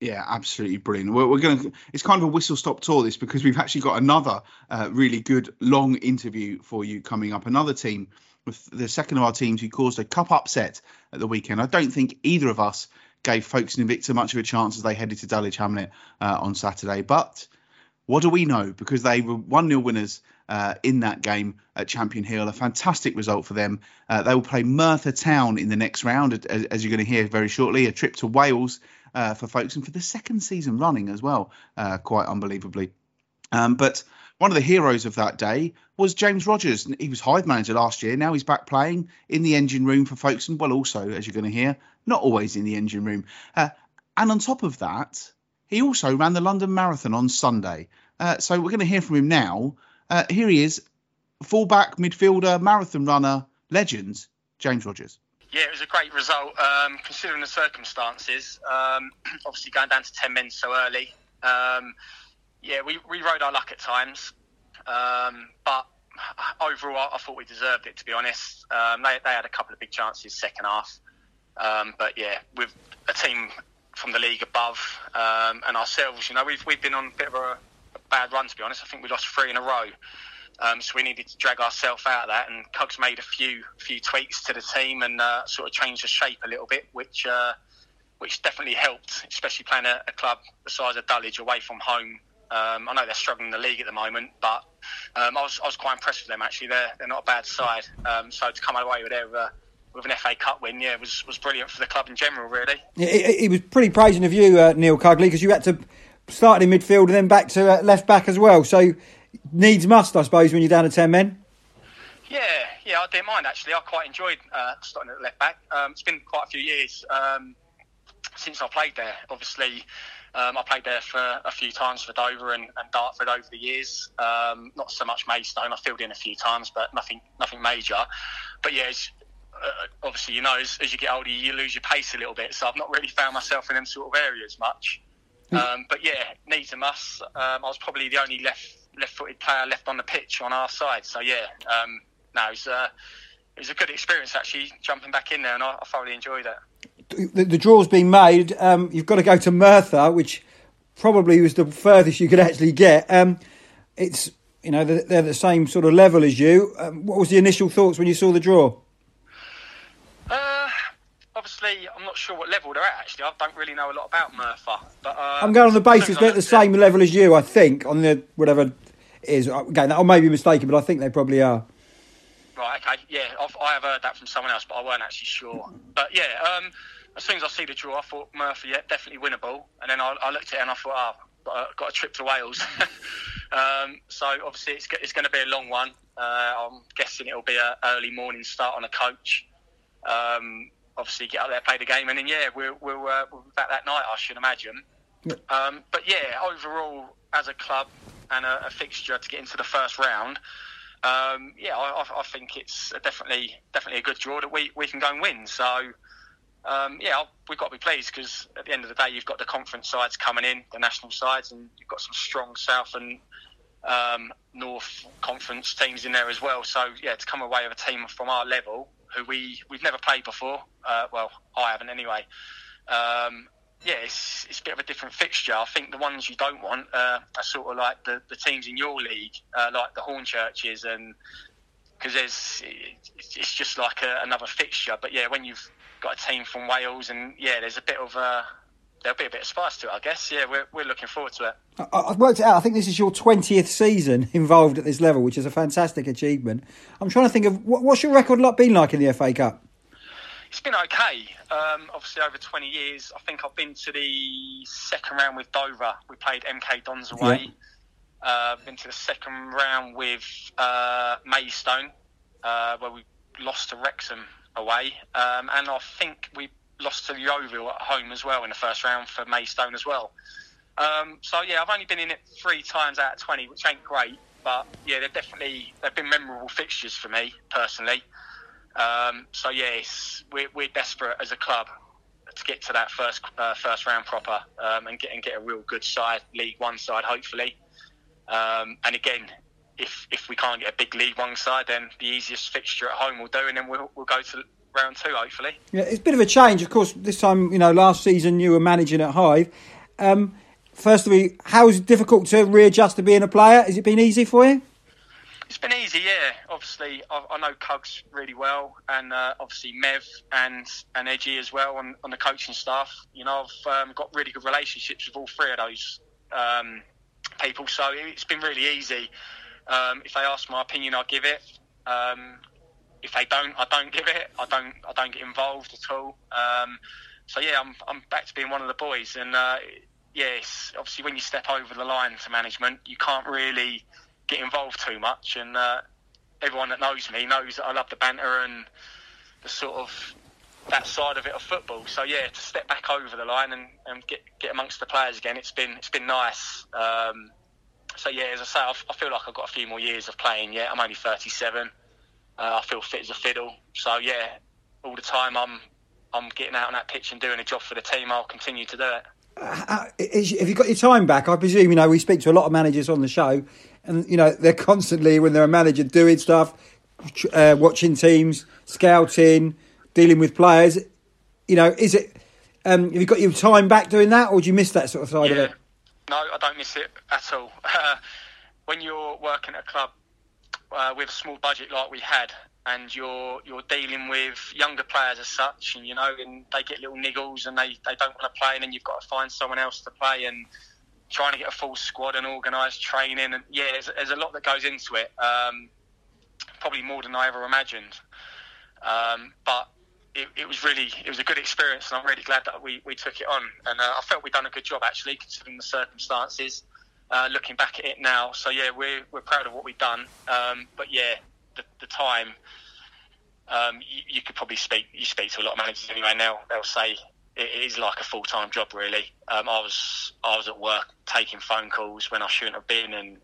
Yeah, absolutely brilliant. We're going. It's kind of a whistle-stop tour, this, because we've actually got another really good long interview for you coming up. Another team, with the second of our teams who caused a cup upset at the weekend. I don't think either of us gave Folkestone Invicta much of a chance as they headed to Dulwich Hamlet on Saturday. But what do we know? Because they were 1-0 winners in that game at Champion Hill. A fantastic result for them. They will play Merthyr Town in the next round, as you're going to hear very shortly. A trip to Wales for folks, and for the second season running as well, quite unbelievably. But one of the heroes of that day was James Rogers. He was Hythe manager last year. Now he's back playing in the engine room for folks, and well, also, as you're going to hear, not always in the engine room. And on top of that, he also ran the London Marathon on Sunday. So we're going to hear from him now. Here he is, fullback, midfielder, marathon runner, legend, James Rogers. Yeah, it was a great result, considering the circumstances. Obviously going down to 10 men so early. We rode our luck at times. But overall, I thought we deserved it, to be honest. They had a couple of big chances second half. But yeah, with a team from the league above and ourselves, you know, we've been on a bit of a bad run, to be honest. I think we lost 3 in a row. So we needed to drag ourselves out of that, and Cugs made a few tweaks to the team and sort of changed the shape a little bit, which definitely helped, especially playing a club the size of Dulwich away from home. I know they're struggling in the league at the moment, but I was quite impressed with them, actually. They're not a bad side. So to come away with an FA Cup win, yeah, was brilliant for the club in general, really. It was pretty praising of you, Neil Cugley, because you had to start in midfield and then back to left back as well. So. Needs must, I suppose, when you're down to 10 men. Yeah, I didn't mind, actually. I quite enjoyed starting at left back. It's been quite a few years since I played there. Obviously, I played there for a few times for Dover and Dartford over the years. Not so much Maidstone. I filled in a few times, but nothing major. But yeah, obviously, you know, as you get older, you lose your pace a little bit. So I've not really found myself in them sort of areas much. But yeah, needs a must. I was probably the only left-footed player left on the pitch on our side, so yeah, it was a good experience, actually, jumping back in there, and I thoroughly enjoyed it. The draw's been made. You've got to go to Merthyr, which probably was the furthest you could actually get. It's, you know, they're the same sort of level as you. What was the initial thoughts when you saw the draw? Obviously, I'm not sure what level they're at, actually. I don't really know a lot about Merthyr. But I'm going on the basis they're at the same level as you, I think, on the whatever it is. Again, I may be mistaken, but I think they probably are. Right, OK, yeah. I have heard that from someone else, but I weren't actually sure. But, yeah, as soon as I see the draw, I thought Merthyr, yeah, definitely winnable. And then I looked at it and I thought, I've got a trip to Wales. So, obviously, it's going to be a long one. I'm guessing it'll be an early morning start on a coach. Obviously get up there, play the game, and then yeah, we'll be back that night, I should imagine. But yeah, overall as a club and a fixture to get into the first round, I think it's definitely a good draw that we can go and win. So we've got to be pleased, because at the end of the day, you've got the conference sides coming in, the national sides, and you've got some strong South and North Conference teams in there as well. So, yeah, to come away with a team from our level who we've never played before. Well, I haven't anyway. It's a bit of a different fixture. I think the ones you don't want are sort of like the teams in your league, like the Hornchurches, and because it's just like another fixture. But yeah, when you've got a team from Wales, and yeah, there's a bit of there'll be a bit of spice to it, I guess. Yeah, we're looking forward to it. I've worked it out. I think this is your 20th season involved at this level, which is a fantastic achievement. I'm trying to think of what's your record lot been like in the FA Cup. It's been okay. Obviously, over 20 years, I think I've been to the second round with Dover. We played MK Dons away. Yeah. Been to the second round with Maidstone, where we lost to Wrexham away. And I think we lost to Yeovil at home as well in the first round for Maidstone as well. So, yeah, I've only been in it 3 times out of 20, which ain't great. But, yeah, they've been memorable fixtures for me, personally. So yes, we're desperate as a club to get to that first round proper, and get a real good side, League One side, hopefully. And again, if we can't get a big League One side, then the easiest fixture at home will do, and then we'll go to round 2 hopefully. Yeah, it's a bit of a change, of course. This time, last season you were managing at Hythe. Firstly, how is it difficult to readjust to being a player? Has it been easy for you? It's been easy, yeah. Obviously, I know Cugs really well, and obviously Mev and Edgy as well on the coaching staff. I've got really good relationships with all 3 of those people, so it's been really easy. If they ask my opinion, I give it. If they don't, I don't give it. I don't get involved at all. So yeah, I'm back to being one of the boys, and yes, obviously when you step over the line to management, you can't really get involved too much, and everyone that knows me knows that I love the banter and the sort of that side of it of football. So yeah, to step back over the line and get amongst the players again, it's been nice. So yeah, as I say, I feel like I've got a few more years of playing yet. I'm only 37. I feel fit as a fiddle. So yeah, all the time I'm getting out on that pitch and doing a job for the team, I'll continue to do it. Have you got your time back? I presume, we speak to a lot of managers on the show, and they're constantly, when they're a manager, doing stuff, watching teams, scouting, dealing with players. Is it? Have you got your time back doing that, or do you miss that sort of side of it? No, I don't miss it at all. When you're working at a club with a small budget like we had, and you're dealing with younger players as such, and and they get little niggles and they don't want to play, and then you've got to find someone else to play, and trying to get a full squad and organise training, and yeah, there's a lot that goes into it, probably more than I ever imagined, but it was a good experience, and I'm really glad that we took it on, and I felt we'd done a good job actually, considering the circumstances, looking back at it now. So yeah, we're proud of what we've done, but yeah, the time, you could probably speak to a lot of managers anyway now, they'll say it is like a full-time job really. I was at work taking phone calls when I shouldn't have been, and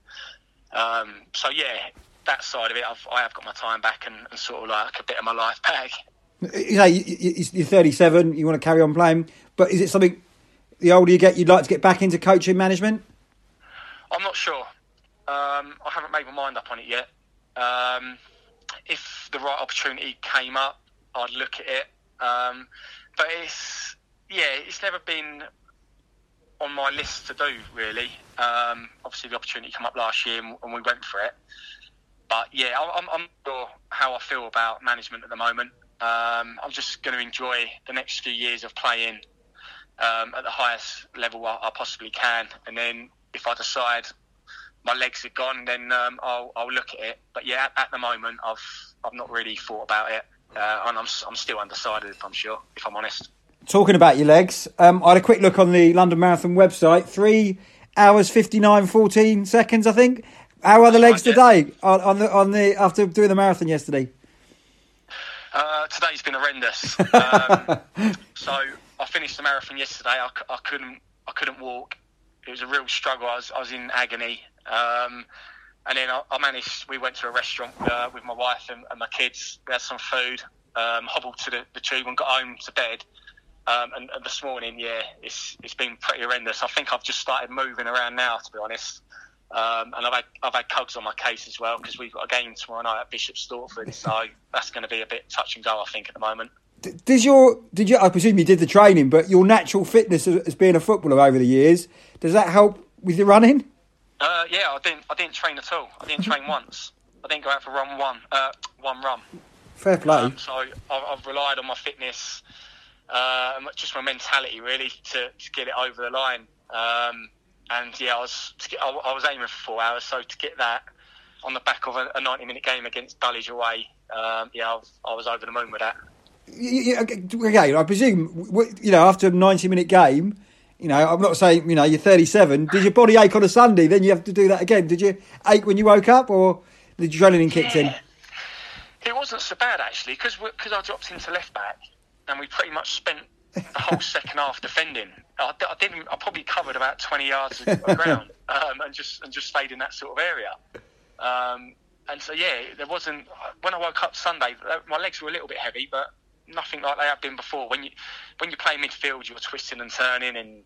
so yeah, that side of it, I have got my time back, and sort of like a bit of my life back. You're 37, you want to carry on playing, but is it something the older you get you'd like to get back into coaching management? I'm not sure. I haven't made my mind up on it yet. If the right opportunity came up, I'd look at it, but it's never been on my list to do really. Obviously the opportunity came up last year and we went for it, but yeah, I'm not sure how I feel about management at the moment. I'm just going to enjoy the next few years of playing at the highest level I possibly can, and then if I decide my legs are gone, then I'll look at it. But yeah, at the moment, I've not really thought about it, and I'm still undecided. If I'm honest. Talking about your legs, I had a quick look on the London Marathon website. 3 hours 59:14 seconds, I think. How are the legs today? On the after doing the marathon yesterday. Today's been horrendous. So I finished the marathon yesterday. I couldn't walk. It was a real struggle. I was in agony. And then I managed, we went to a restaurant with my wife and my kids. We had some food, hobbled to the tube and got home to bed. And this morning, yeah, it's been pretty horrendous. I think I've just started moving around now, to be honest. And I've had Cugs on my case as well, because we've got a game tomorrow night at Bishop's Stortford, so that's going to be a bit touch and go, I think, at the moment. Did you? I presume you did the training, but your natural fitness as being a footballer over the years, does that help with your running? Yeah, I didn't train at all. I didn't train once. I didn't go out for one run. Fair play. So I've relied on my fitness, just my mentality really, to get it over the line. And yeah, I was aiming for 4 hours. So to get that on the back of a 90-minute game against Dulwich away, I was over the moon with that. Okay, I presume, you know, after a 90-minute game, you know, I'm not saying, you know, you're 37. Did your body ache on a Sunday? Then you have to do that again. Did you ache when you woke up, or the adrenaline kicked in? It wasn't so bad actually, because I dropped into left back, and we pretty much spent the whole second half defending. I probably covered about 20 yards of ground, and just stayed in that sort of area. And so yeah, there wasn't. When I woke up Sunday, my legs were a little bit heavy, but nothing like they have been before. When you play midfield, you're twisting and turning and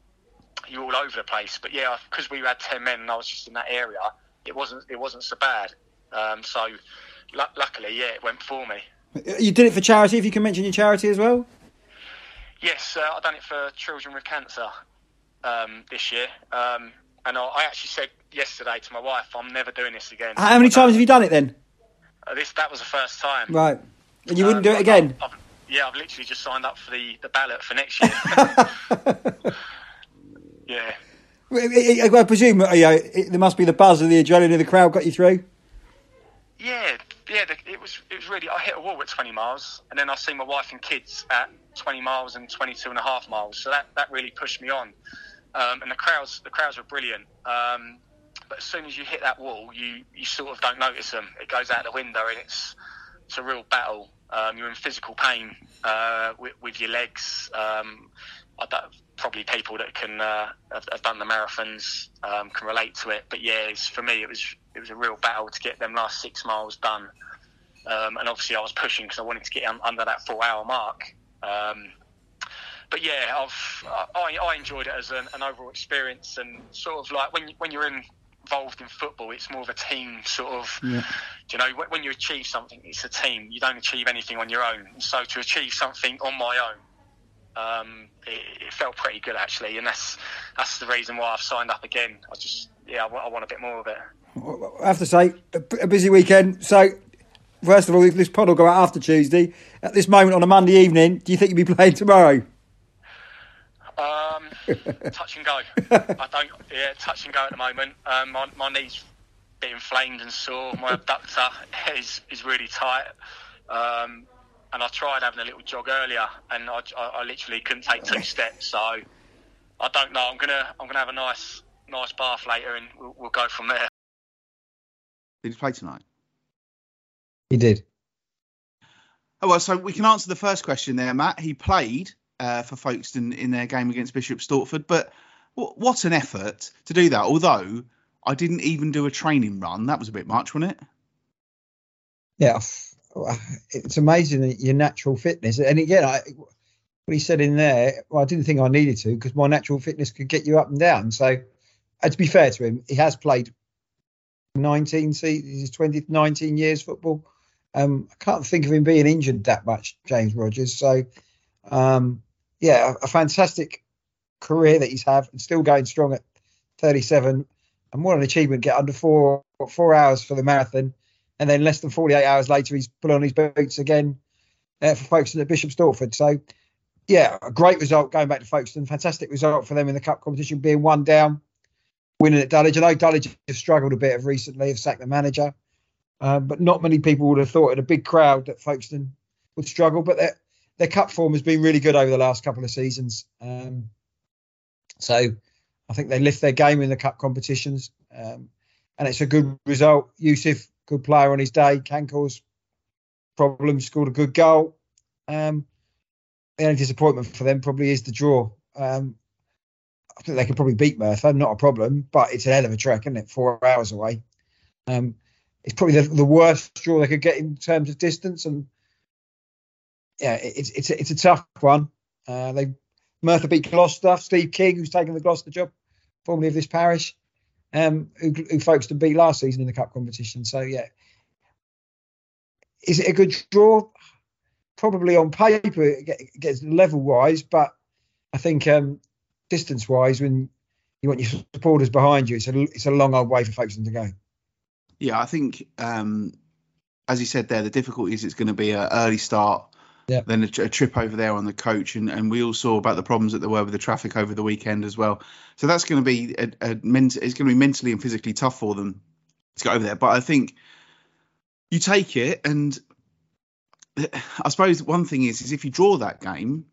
you're all over the place. But yeah, because we had 10 men and I was just in that area, it wasn't so bad. So luckily, yeah, it went for me. You did it for charity, if you can mention your charity as well? Yes, I've done it for children with cancer this year. And I actually said yesterday to my wife, I'm never doing this again. How many times have you done it then? That was the first time. Right. And you wouldn't do it again? I've literally just signed up for the ballot for next year. Yeah. I presume, you know, there must be the buzz of the adrenaline of the crowd got you through? Yeah, it was really, I hit a wall at 20 miles, and then I see my wife and kids at 20 miles and 22 and a half miles, so that really pushed me on. And the crowds were brilliant. But as soon as you hit that wall, you sort of don't notice them. It goes out the window, and it's a real battle. You're in physical pain with your legs. Probably people that can have done the marathons can relate to it. But yeah, for me, it was a real battle to get them last 6 miles done. And obviously, I was pushing because I wanted to get under that 4 hour mark. But yeah, I enjoyed it as an overall experience, and sort of like when you're involved in football, it's more of a team sort of. Yeah. You know, when you achieve something, it's a team. You don't achieve anything on your own. So to achieve something on my own, it felt pretty good actually, and that's the reason why I've signed up again. I want a bit more of it. I have to say, a busy weekend. So first of all, this pod will go out after Tuesday. At this moment on a Monday evening, do you think you'll be playing tomorrow? Touch and go. Touch and go at the moment. My knee's a bit inflamed and sore. My abductor is really tight. And I tried having a little jog earlier, and I literally couldn't take 2 steps. So I don't know. I'm gonna have a nice bath later, and we'll go from there. Did he play tonight? He did. Oh well, so we can answer the first question there, Matt. He played. For Folkestone in their game against Bishop's Stortford. But what an effort to do that. Although I didn't even do a training run. That was a bit much, wasn't it? Yeah. It's amazing, your natural fitness. And again, what he said in there, well, I didn't think I needed to, because my natural fitness could get you up and down. So to be fair to him, he has played 19 years football. I can't think of him being injured that much, James Rogers. So, yeah, a fantastic career that he's had, and still going strong at 37. And what an achievement, get under 4 hours for the marathon, and then less than 48 hours later he's pulling on his boots again for Folkestone at Bishop's Stortford. So yeah, a great result going back to Folkestone, fantastic result for them in the cup competition, being 1 down, winning at Dulwich. I know Dulwich have struggled a bit recently, have sacked the manager, but not many people would have thought in a big crowd that Folkestone would struggle, but their cup form has been really good over the last couple of seasons. So I think they lift their game in the cup competitions. And it's a good result. Yusuf, good player on his day, can cause problems, scored a good goal. The only disappointment for them probably is the draw. I think they could probably beat Merthyr, not a problem, but it's an hell of a trek, isn't it? 4 hours away. It's probably the worst draw they could get in terms of distance, and yeah, it's a tough one. Merthyr beat Gloucester. Steve King, who's taken the Gloucester job, formerly of this parish, who Folkestone beat last season in the cup competition. So, yeah. Is it a good draw? Probably on paper it gets level-wise, but I think distance-wise, when you want your supporters behind you, it's a long old way for Folkestone to go. Yeah, I think, as you said there, the difficulty is it's going to be an early start, yeah, then a trip over there on the coach, and we all saw about the problems that there were with the traffic over the weekend as well. So that's going to be it's going to be mentally and physically tough for them to go over there. But I think you take it, and I suppose one thing is if you draw that game,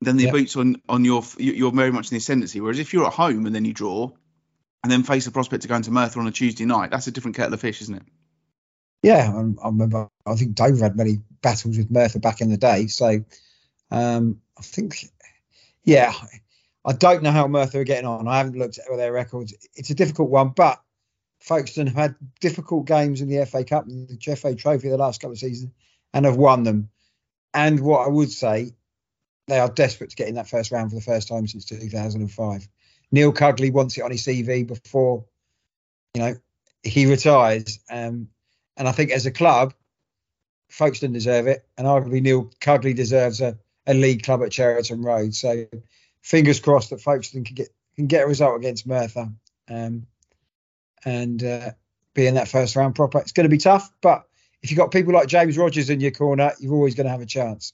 then the boots on you're very much in the ascendancy. Whereas if you're at home and then you draw, and then face the prospect of going to Merthyr on a Tuesday night, that's a different kettle of fish, isn't it? Yeah, I remember. I think Dover had many battles with Merthyr back in the day. So I think, yeah, I don't know how Merthyr are getting on. I haven't looked at their records. It's a difficult one, but Folkestone have had difficult games in the FA Cup and the FA Trophy the last couple of seasons, and have won them. And what I would say, they are desperate to get in that first round for the first time since 2005. Neil Cugley wants it on his CV before, he retires. And I think as a club, Folkestone deserve it. And arguably Neil Cugley deserves a league club at Cheriton Road. So fingers crossed that Folkestone can get a result against Merthyr and be in that first round proper. It's going to be tough, but if you've got people like James Rogers in your corner, you're always going to have a chance.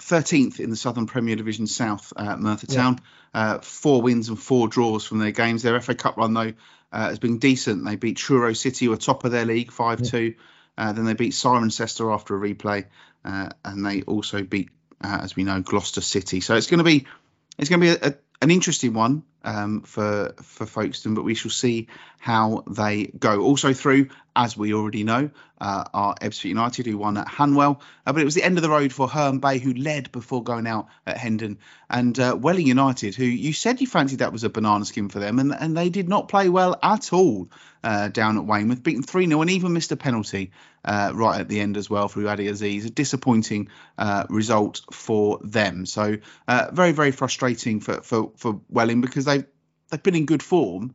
13th in the Southern Premier Division South, Merthyr Town. 4 wins and 4 draws from their games. Their FA Cup run, though, has been decent. They beat Truro City, who are top of their league, 5-2. Then they beat Cirencester after a replay. And they also beat, as we know, Gloucester City. So it's going to be an interesting one for Folkestone, but we shall see how they go. Also through, as we already know, are Ebbsfleet United, who won at Hanwell. But it was the end of the road for Herne Bay, who led before going out at Hendon. And Welling United, who you said you fancied that was a banana skin for them, and they did not play well at all down at Weymouth, beaten 3-0 and even missed a penalty right at the end as well through Adi Aziz. A disappointing result for them. So very, very frustrating for Welling, because they've been in good form.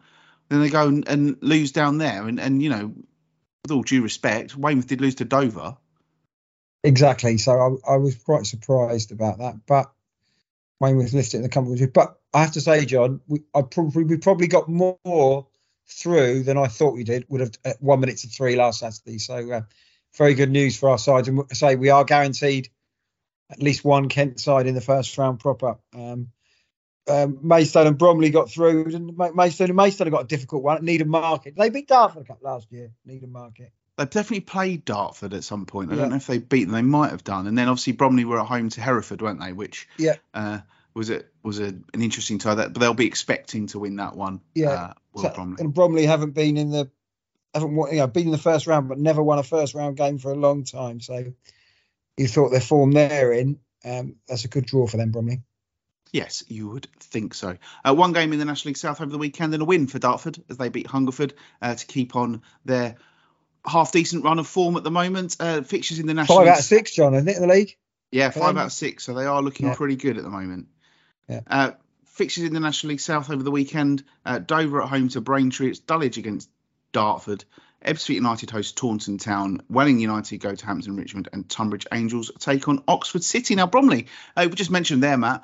Then they go and lose down there. And you know, with all due respect, Weymouth did lose to Dover. Exactly. So I was quite surprised about that, but Weymouth lifted in the competition. But I have to say, John, we probably got more through than I thought we did. Would have at 1:03 last Saturday. So very good news for our side. And say we are guaranteed at least one Kent side in the first round proper. Maidstone and Bromley got through, and Maidstone got a difficult one. Needham Market. They beat Dartford a cup last year. Needham Market. They've definitely played Dartford at some point. I don't know if they beat them. They might have done. And then obviously Bromley were at home to Hereford, weren't they? Which was an interesting tie. That, but they'll be expecting to win that one. Yeah. Bromley. And Bromley haven't been in the first round, but never won a first round game for a long time. So you thought their form they're in. That's a good draw for them, Bromley. Yes, you would think so. One game in the National League South over the weekend and a win for Dartford as they beat Hungerford to keep on their half-decent run of form at the moment. Fixtures in the National League. 5 out of 6, John, isn't it, in the league? Yeah, 5 out of 6, so they are looking pretty good at the moment. Yeah. Fixtures in the National League South over the weekend. Dover at home to Braintree. It's Dulwich against Dartford. Ebbsfleet United host Taunton Town. Welling United go to Hampton Richmond, and Tunbridge Angels take on Oxford City. Now, Bromley, we just mentioned there, Matt.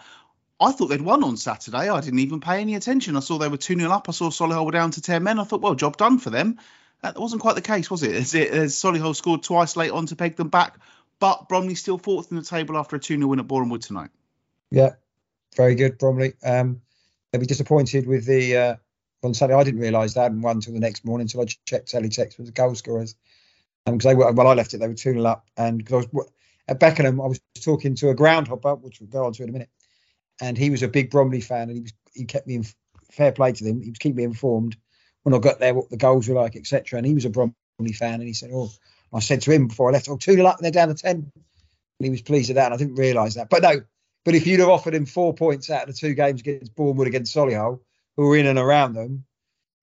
I thought they'd won on Saturday. I didn't even pay any attention. I saw they were 2-0 up. I saw Solihull were down to 10 men. I thought, well, job done for them. That wasn't quite the case, was it? Solihull scored twice late on to peg them back, but Bromley still fourth in the table after a 2-0 win at Boreham Wood tonight. Yeah, very good, Bromley. They'll be disappointed with the on Saturday. I didn't realise they hadn't won until the next morning, until I checked teletext with the goal scorers. Because I left it, they were 2-0 up. And because I was at Beckenham, I was talking to a groundhopper, which we'll go on to in a minute. And he was a big Bromley fan, and he kept me in fair play to them. He was keeping me informed when I got there what the goals were like, etc. And he was a Bromley fan, and he said, I said to him before I left, 2-0 up and they're down to 10. And he was pleased at that, and I didn't realise that. But if you'd have offered him 4 points out of the 2 games against Bournemouth, against Solihull, who were in and around them,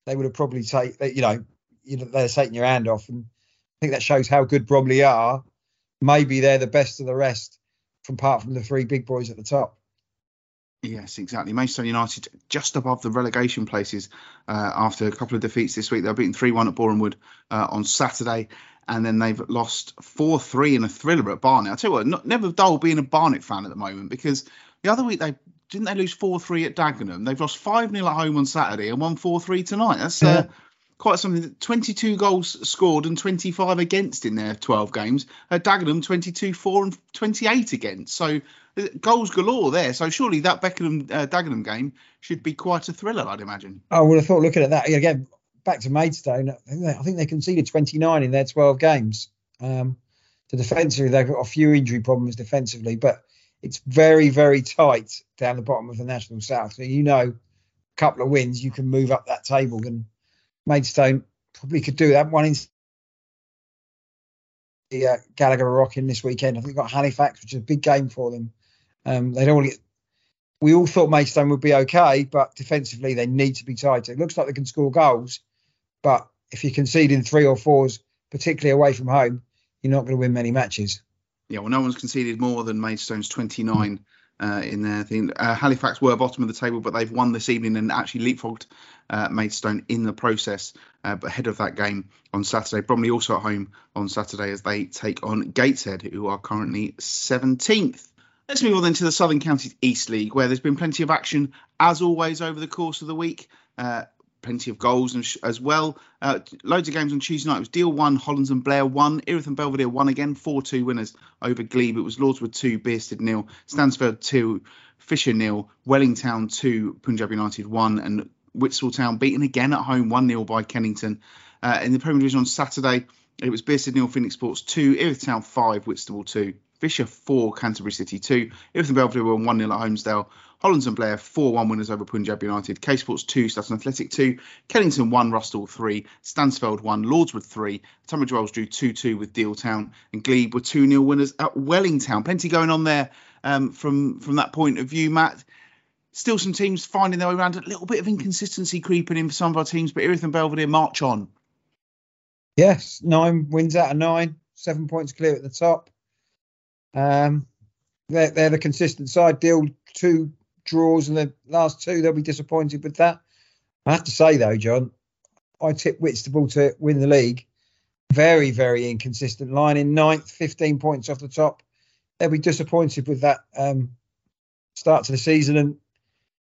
they would have probably they're taking your hand off. And I think that shows how good Bromley are. Maybe they're the best of the rest, apart from the 3 big boys at the top. Yes, exactly. Maidstone United just above the relegation places after a couple of defeats this week. They were beaten 3-1 at Boreham Wood on Saturday, and then they've lost 4-3 in a thriller at Barnet. I tell you what, never dull being a Barnet fan at the moment, because the other week they lose 4-3 at Dagenham. They've lost 5-0 at home on Saturday and won 4-3 tonight. That's quite something. 22 goals scored and 25 against in their 12 games. At Dagenham, 22-4 and 28 against. So goals galore there. So surely that Beckenham-Dagenham game should be quite a thriller, I'd imagine. I would have thought, looking at that, again, back to Maidstone, I think they conceded 29 in their 12 games. Defensively, they've got a few injury problems defensively, but it's very, very tight down the bottom of the National South. So, a couple of wins, you can move up that table, and Maidstone probably could do that. One in the Gallagher are rocking this weekend. I think they've got Halifax, which is a big game for them. We all thought Maidstone would be okay, but defensively they need to be tighter. It looks like they can score goals, but if you're conceding 3 or 4s, particularly away from home, you're not going to win many matches. Yeah, well, no one's conceded more than Maidstone's 29 in their thing. Halifax were bottom of the table, but they've won this evening and actually leapfrogged Maidstone in the process. But ahead of that game on Saturday, Bromley also at home on Saturday as they take on Gateshead, who are currently 17th. Let's move on then to the Southern Counties East League, where there's been plenty of action, as always, over the course of the week. Plenty of goals and as well. Loads of games on Tuesday night. It was Deal 1, Hollands and Blair 1. Erith and Belvedere 1 again. 4-2 winners over Glebe. It was Lordswood 2, Beersted 0. Stansfeld 2, Fisher 0. Wellington 2, Punjab United 1. And Whitstable Town beaten again at home 1-0 by Kennington. In the Premier Division on Saturday, it was Beersted 0, Phoenix Sports 2. Erith Town 5, Whitstable 2. Fisher 4, Canterbury City 2. Erith and Belvedere won 1-0 at Holmesdale. Hollands and Blair 4-1 winners over Punjab United. K-Sports 2, Sutton Athletic 2. Kennington 1, Rustall 3. Stansfeld 1, Lordswood 3. Tunbridge Wells drew 2-2 with Deal Town. And Glebe were 2-0 winners at Wellington. Plenty going on there from that point of view, Matt. Still some teams finding their way around. A little bit of inconsistency creeping in for some of our teams, but Erith and Belvedere march on. Yes, 9 wins out of 9. 7 points clear at the top. They're the consistent side. Deal 2 draws in the last 2. They'll be disappointed with that. I have to say though, John, I tipped Whitstable to win the league. Very, very inconsistent line in 9th, 15 points off the top. They'll be disappointed with that start to the season. And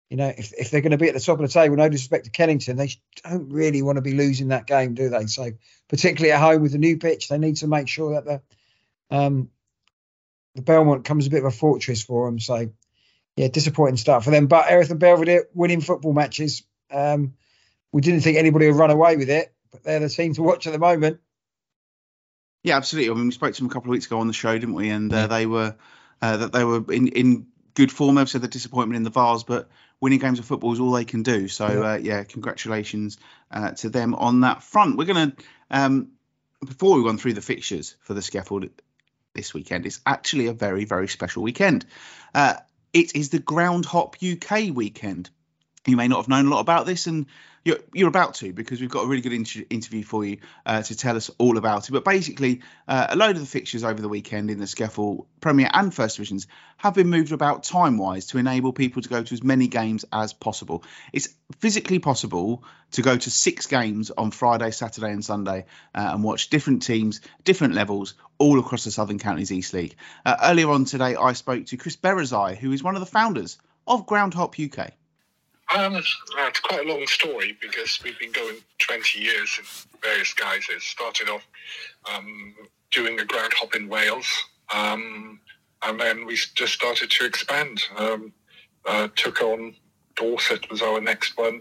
if they're going to be at the top of the table, no disrespect to Kennington, they don't really want to be losing that game, do they? So particularly at home with the new pitch, they need to make sure that the Belmont comes a bit of a fortress for them. So, yeah, disappointing start for them. But Erith and Belvedere winning football matches. We didn't think anybody would run away with it, but they're the team to watch at the moment. Yeah, absolutely. I mean, we spoke to them a couple of weeks ago on the show, didn't we? And they were in good form. They've said the disappointment in the Vars, but winning games of football is all they can do. So, congratulations to them on that front. We're going to, before we run through the fixtures for the scaffold this weekend, it's actually a very, very special weekend. It is the Ground Hop UK weekend. You may not have known a lot about this, and you're about to, because we've got a really good interview for you to tell us all about it. But basically, a load of the fixtures over the weekend in the Scaffold, Premier and First Divisions have been moved about time-wise to enable people to go to as many games as possible. It's physically possible to go to 6 games on Friday, Saturday and Sunday and watch different teams, different levels, all across the Southern Counties East League. Earlier on today, I spoke to Chris Berazai, who is one of the founders of Ground Hop UK. It's quite a long story, because we've been going 20 years in various guises. Started off doing a ground hop in Wales, and then we just started to expand. Took on Dorset was our next one.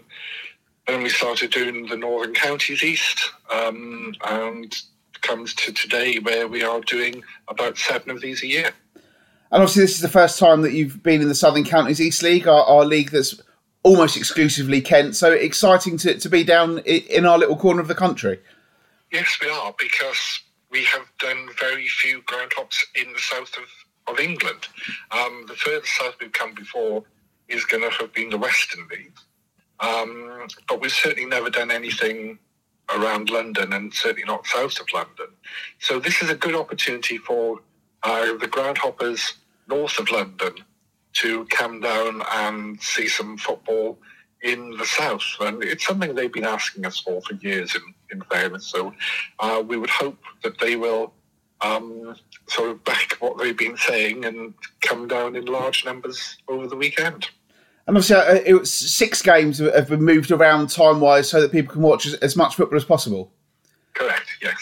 Then we started doing the Northern Counties East, and comes to today where we are doing about 7 of these a year. And obviously this is the first time that you've been in the Southern Counties East League, our league that's almost exclusively Kent, so exciting to be down in our little corner of the country. Yes, we are, because we have done very few ground hops in the south of England. The furthest south we've come before is going to have been the Western League, but we've certainly never done anything around London, and certainly not south of London. So this is a good opportunity for the ground hoppers north of London to come down and see some football in the south. And it's something they've been asking us for years, in fairness. So we would hope that they will sort of back what they've been saying and come down in large numbers over the weekend. And obviously, it was 6 games have been moved around time-wise so that people can watch as much football as possible. Correct, yes.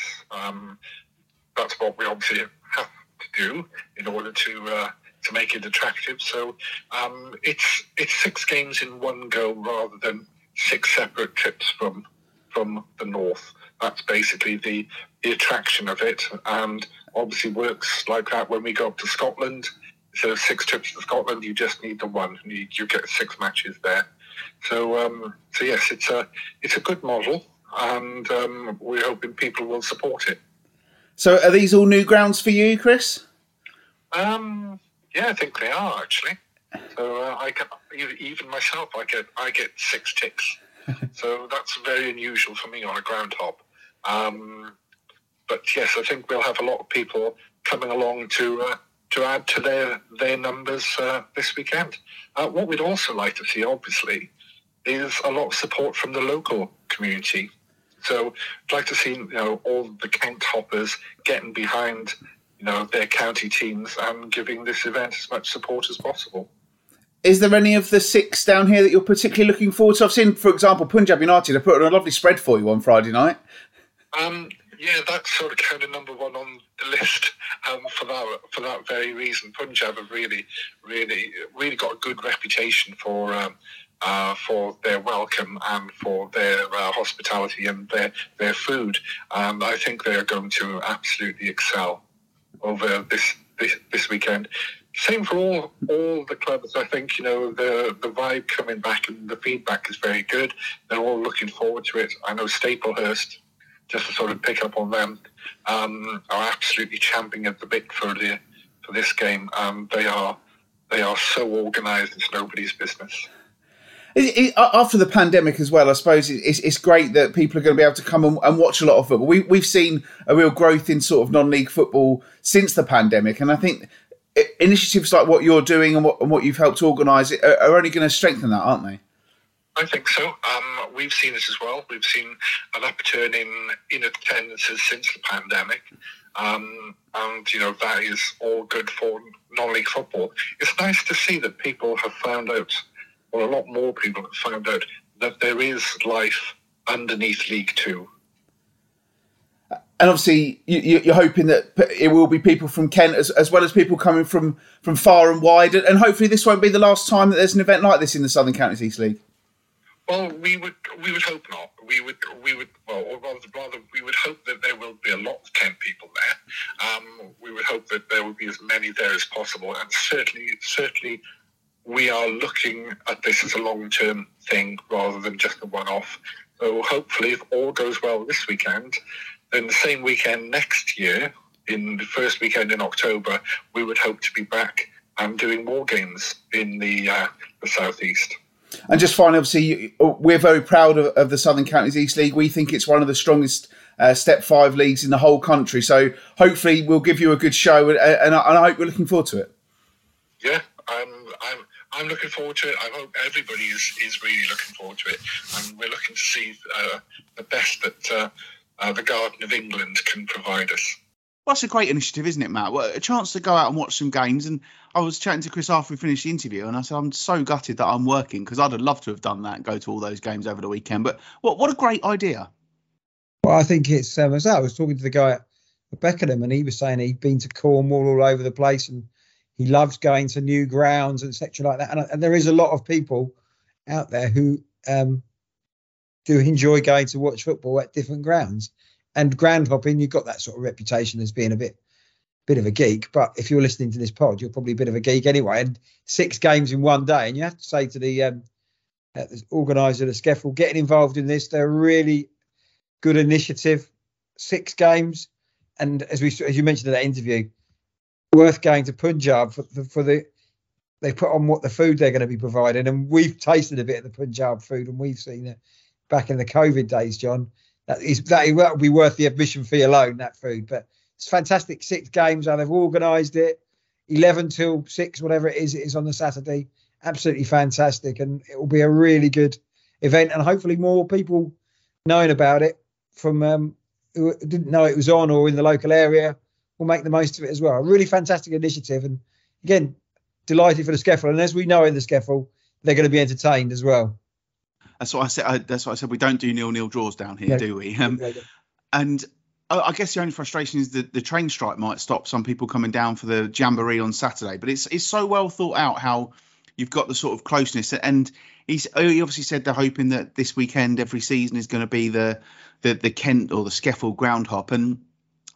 That's what we obviously have to do in order to make it attractive. So it's 6 games in one go rather than 6 separate trips from the north. That's basically the attraction of it, and obviously works like that when we go up to Scotland. So 6 trips to Scotland, you just need the one. You get 6 matches there. So, so yes, it's a good model, and we're hoping people will support it. So, are these all new grounds for you, Chris? Yeah, I think they are actually. So, I get 6 ticks. So that's very unusual for me on a ground hop. But yes, I think we'll have a lot of people coming along to add to their numbers this weekend. What we'd also like to see, obviously, is a lot of support from the local community. So I'd like to see, all the count hoppers getting behind, their county teams and giving this event as much support as possible. Is there any of the 6 down here that you're particularly looking forward to? I've seen, for example, Punjab United have put on a lovely spread for you on Friday night. Yeah, that's sort of kind of number one on the list for that very reason. Punjab have really got a good reputation for their welcome and for their hospitality and their food. I think they are going to absolutely excel over this weekend. Same for all the clubs. I think, the vibe coming back and the feedback is very good. They're all looking forward to it. I know Staplehurst, just to sort of pick up on them, are absolutely champing at the bit for this game. They are so organised, it's nobody's business. After the pandemic as well, I suppose it's great that people are going to be able to come and watch a lot of football. We've seen a real growth in sort of non-league football since the pandemic, and I think initiatives like what you're doing and what you've helped organise are only going to strengthen that, aren't they? I think so. We've seen this as well. We've seen an upturn in attendances since the pandemic. And, that is all good for non-league football. It's nice to see that people have found out, or a lot more people have found out, that there is life underneath League Two. And obviously, you're hoping that it will be people from Kent as well as people coming from far and wide. And hopefully this won't be the last time that there's an event like this in the Southern Counties East League. Well, we would hope not. We would hope that there will be a lot of Kent people there. We would hope that there will be as many there as possible. And certainly, we are looking at this as a long-term thing rather than just a one-off. So hopefully, if all goes well this weekend, then the same weekend next year, in the first weekend in October, we would hope to be back and doing more games in the southeast. And just finally, obviously, we're very proud of the Southern Counties East League. We think it's one of the strongest Step 5 leagues in the whole country. So hopefully we'll give you a good show, and I hope we're looking forward to it. Yeah, I'm looking forward to it. I hope everybody is really looking forward to it. And we're looking to see the best that the Garden of England can provide us. Well, that's a great initiative, isn't it, Matt? Well, a chance to go out and watch some games. And I was chatting to Chris after we finished the interview, and I said, I'm so gutted that I'm working because I'd have loved to have done that and go to all those games over the weekend. But what a great idea. Well, I think it's, as I was talking to the guy at Beckenham, and he was saying he'd been to Cornwall all over the place and he loves going to new grounds and such like that. And there is a lot of people out there who do enjoy going to watch football at different grounds. And ground hopping, you've got that sort of reputation as being a bit of a geek. But if you're listening to this pod, you're probably a bit of a geek anyway. And 6 games in one day. And you have to say to the organiser of the scaffold, getting involved in this, they're a really good initiative. 6 games. And as you mentioned in that interview, worth going to Punjab for they put on what the food they're going to be providing. And we've tasted a bit of the Punjab food, and we've seen it back in the COVID days, John. That will be worth the admission fee alone, that food. But it's fantastic. 6 games, how they've organised it. 11 till 6, whatever it is on the Saturday. Absolutely fantastic, and it will be a really good event, and hopefully more people knowing about it from who didn't know it was on or in the local area will make the most of it as well. A really fantastic initiative, and again, delighted for the scaffold, and as we know in the scaffold, they're going to be entertained as well. That's what I said. We don't do 0-0 draws down here, do we? And I guess the only frustration is that the train strike might stop some people coming down for the jamboree on Saturday. But it's so well thought out how you've got the sort of closeness, and he obviously said they're hoping that this weekend every season is going to be the Kent or the Scaffold Ground Hop, and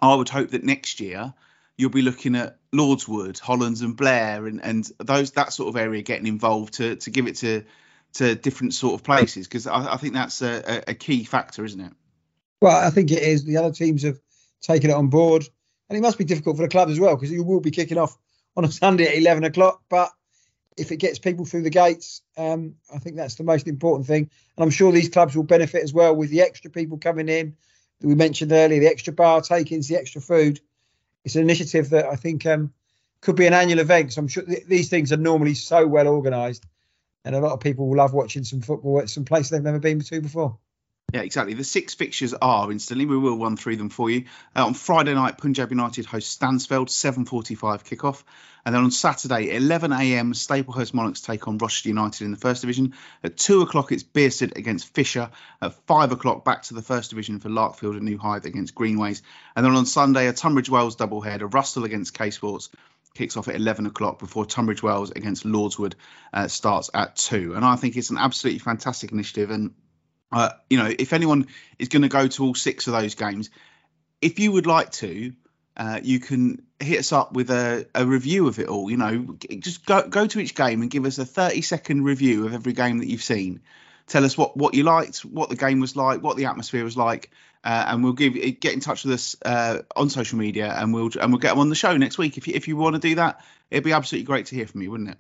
I would hope that next year you'll be looking at Lordswood, Hollands and Blair, and those that sort of area getting involved to give it to different sort of places, because I think that's a key factor, isn't it? Well, I think it is. The other teams have taken it on board, and it must be difficult for the club as well, because you will be kicking off on a Sunday at 11 o'clock, but if it gets people through the gates, I think that's the most important thing. And I'm sure these clubs will benefit as well with the extra people coming in that we mentioned earlier, the extra bar takings, the extra food. It's an initiative that I think could be an annual event. So I'm sure these things are normally so well organised, and a lot of people will love watching some football at some place they've never been to before. Yeah, exactly. The 6 fixtures are, instantly, we will run through them for you. On Friday night, Punjab United hosts Stansfeld, 7:45 kickoff. And then on Saturday, 11 a.m, Staplehurst Monarchs take on Rochester United in the First Division. At 2 o'clock, it's Beersford against Fisher. At 5 o'clock, back to the First Division for Larkfield and New Hythe against Greenways. And then on Sunday, a Tunbridge Wells doubleheader, Russell against K Sports, kicks off at 11 o'clock before Tunbridge Wells against Lordswood starts at 2. And I think it's an absolutely fantastic initiative, and if anyone is going to go to all 6 of those games, if you would like to, you can hit us up with a review of it all. Just go to each game and give us a 30-second review of every game that you've seen. Tell us what you liked, what the game was like, what the atmosphere was like, and we'll get in touch with us on social media, and we'll get them on the show next week. If you want to do that, it'd be absolutely great to hear from you, wouldn't it?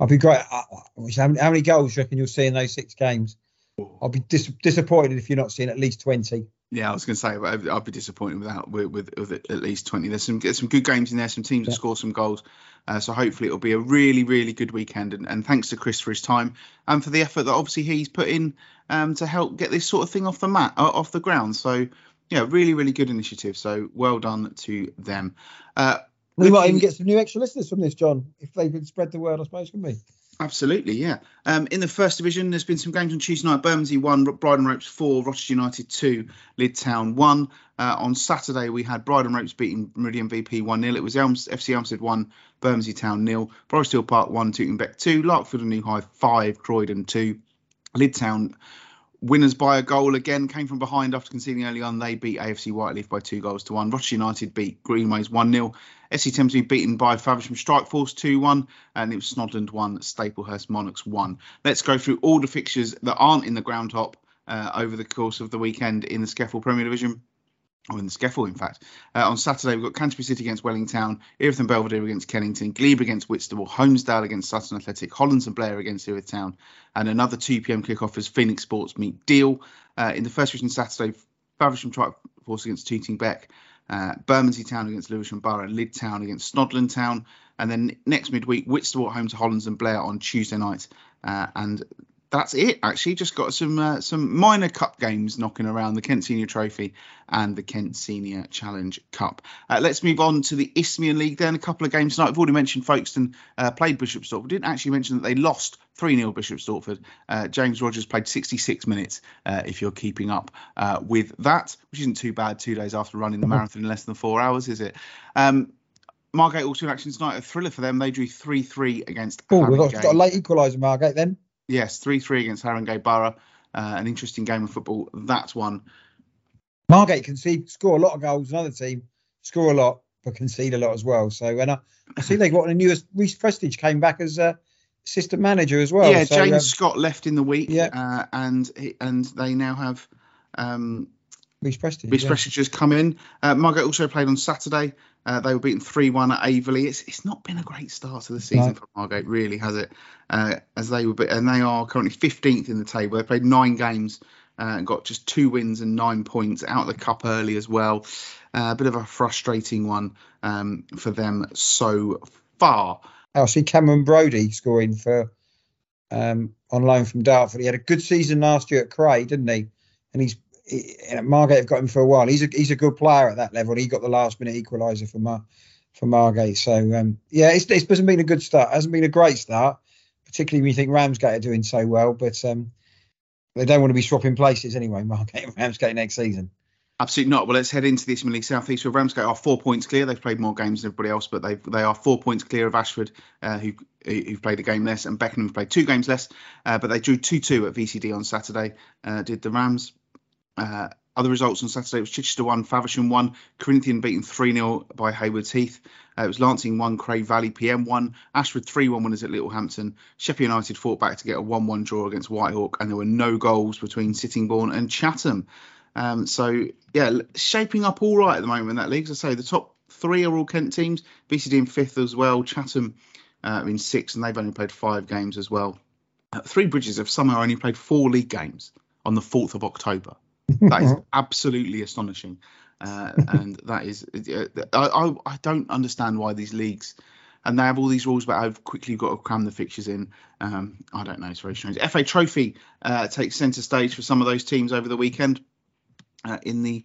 I'd be great. How many goals do you reckon you'll see in those 6 games? I'll be disappointed if you're not seeing at least 20. Yeah, I was going to say, I'd be disappointed with at least 20. There's some good games in there, some teams that score some goals. So hopefully it'll be a really, really good weekend. And thanks to Chris for his time and for the effort that obviously he's put in to help get this sort of thing off the mat, off the ground. So, yeah, really, really good initiative. So well done to them. We might even get some new extra listeners from this, John, if they could spread the word, I suppose, couldn't we? Absolutely, yeah. In the First Division, there's been some games on Tuesday night. Bermondsey 1, Brydon Ropes 4, Rochester United 2, Lyd Town 1. On Saturday, we had Brydon Ropes beating Meridian VP 1-0. It was FC Elmstead 1, Bermondsey Town 0, Forest Hill Park 1, Tooting Beck 2, Larkfield and New Hythe 5, Croydon 2, Lyd Town winners by a goal again, came from behind after conceding early on. They beat AFC Whiteleaf by 2-1. Rochester United beat Greenways 1-0. SC Thamesmead beaten by Faversham Strikeforce 2-1. And it was Snodland 1, Staplehurst Monarchs 1. Let's go through all the fixtures that aren't in the ground hop over the course of the weekend in the Scaffold Premier Division. Or in the Scaffold, in fact. On Saturday, we've got Canterbury City against Wellington, Erith and Belvedere against Kennington, Glebe against Whitstable, Holmesdale against Sutton Athletic, Hollands and Blair against Erith Town. And another 2 p.m. kickoff as Phoenix Sports meet Deal. In the First Division Saturday, Faversham Strikeforce against Tooting Beck, Bermondsey Town against Lewisham Borough, Lyd Town against Snodland Town. And then next midweek, Whitstable at home to Hollands and Blair on Tuesday night. And that's it, actually. Just got some minor cup games knocking around, the Kent Senior Trophy and the Kent Senior Challenge Cup. Let's move on to the Isthmian League then. A couple of games tonight. I've already mentioned Folkestone played Bishop's Stortford. We didn't actually mention that they lost 3-0 Bishop's Stortford. James Rogers played 66 minutes, if you're keeping up with that, which isn't too bad 2 days after running the marathon in less than 4 hours, is it? Margate also in action tonight. A thriller for them. They drew 3-3 against Harringay. We've got a late equaliser, Margate, then. Yes, 3-3 against Harringay Borough. An interesting game of football, that one. Margate concede, score a lot of goals. Another team score a lot, but concede a lot as well. So, and I see they've got a new Reece Prestige came back as assistant manager as well. Yeah, so, James Scott left in the week, and they now have Reece Prestige. Reece Prestige has come in. Margate also played on Saturday. They were beaten 3-1 at Averley. It's not been a great start to the season for Margate, really, has it? And they are currently 15th in the table. They played 9 games and got just 2 wins and 9 points out of the cup early as well. A bit of a frustrating one for them so far. I see Cameron Brodie scoring for on loan from Dartford. He had a good season last year at Cray, didn't he? And Margate have got him for a while. He's a good player at that level. He got the last minute equaliser for Margate. So yeah, it hasn't been a good start. It hasn't been a great start, particularly when you think Ramsgate are doing so well. But they don't want to be swapping places anyway, Margate and Ramsgate next season. Absolutely not. Well, let's head into the Eastern League Southeast. Well, Ramsgate are 4 points clear. They've played more games than everybody else, but they are 4 points clear of Ashford, who've played a game less, and Beckenham have played two games less. But they drew 2-2 at VCD on Saturday. Did the Rams? Other results on Saturday was Chichester 1, Faversham 1, Corinthian beaten 3-0 by Haywards Heath. It was Lancing 1, Cray Valley PM 1, Ashford 3-1 winners at Littlehampton. Sheffield United fought back to get a 1-1 draw against Whitehawk, and there were no goals between Sittingbourne and Chatham. So, yeah, shaping up all right at the moment in that league. As I say, the top three are all Kent teams, BCD in fifth as well, Chatham in sixth, and they've only played 5 games as well. Three Bridges have somehow only played 4 league games on the 4th of October. That is absolutely astonishing, and that is I don't understand why these leagues, and they have all these rules about how quickly you've got to cram the fixtures in. I don't know, it's very strange. FA Trophy takes centre stage for some of those teams over the weekend in the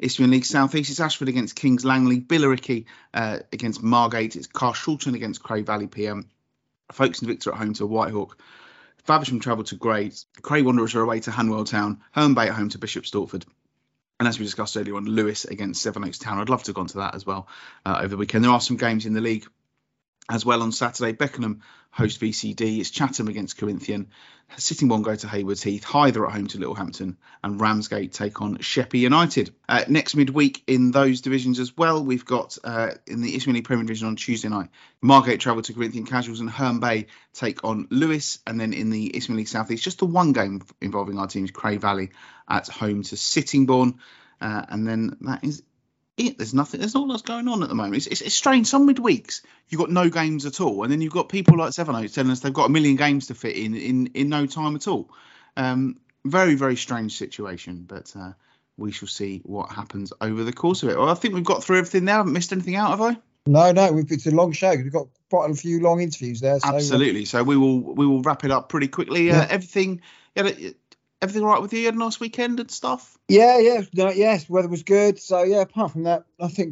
Eastern League Southeast. It's Ashford against Kings Langley, Billericay against Margate, it's Carshalton against Cray Valley PM, Folkestone Invicta at home to Whitehawk. Faversham travel to Grays. Cray Wanderers are away to Hanwell Town. Herne Bay at home to Bishop's Stortford. And as we discussed earlier on, Lewis against Sevenoaks Town. I'd love to have gone to that as well over the weekend. There are some games in the league as well on Saturday. Beckenham host VCD. It's Chatham against Corinthian. Sittingbourne go to Haywards Heath. Hyther at home to Littlehampton. And Ramsgate take on Sheppey United. Next midweek in those divisions as well, we've got in the Eastern League Premier Division on Tuesday night, Margate travel to Corinthian Casuals and Herne Bay take on Lewis. And then in the Eastern League Southeast, just the one game involving our teams, Cray Valley at home to Sittingbourne. And then that is it. There's not lots going on at the moment. It's strange. Some midweeks you've got no games at all, and then you've got people like Sevenoaks telling us they've got a million games to fit in no time at all. Very, very strange situation, but we shall see what happens over the course of it. Well, I think we've got through everything there. I haven't missed anything out, have I? No, it's a long show. We've got quite a few long interviews there. So absolutely. So we will wrap it up pretty quickly. Yeah. Everything all right with you? You had a nice weekend and stuff? Yes, weather was good. So, yeah, apart from that, nothing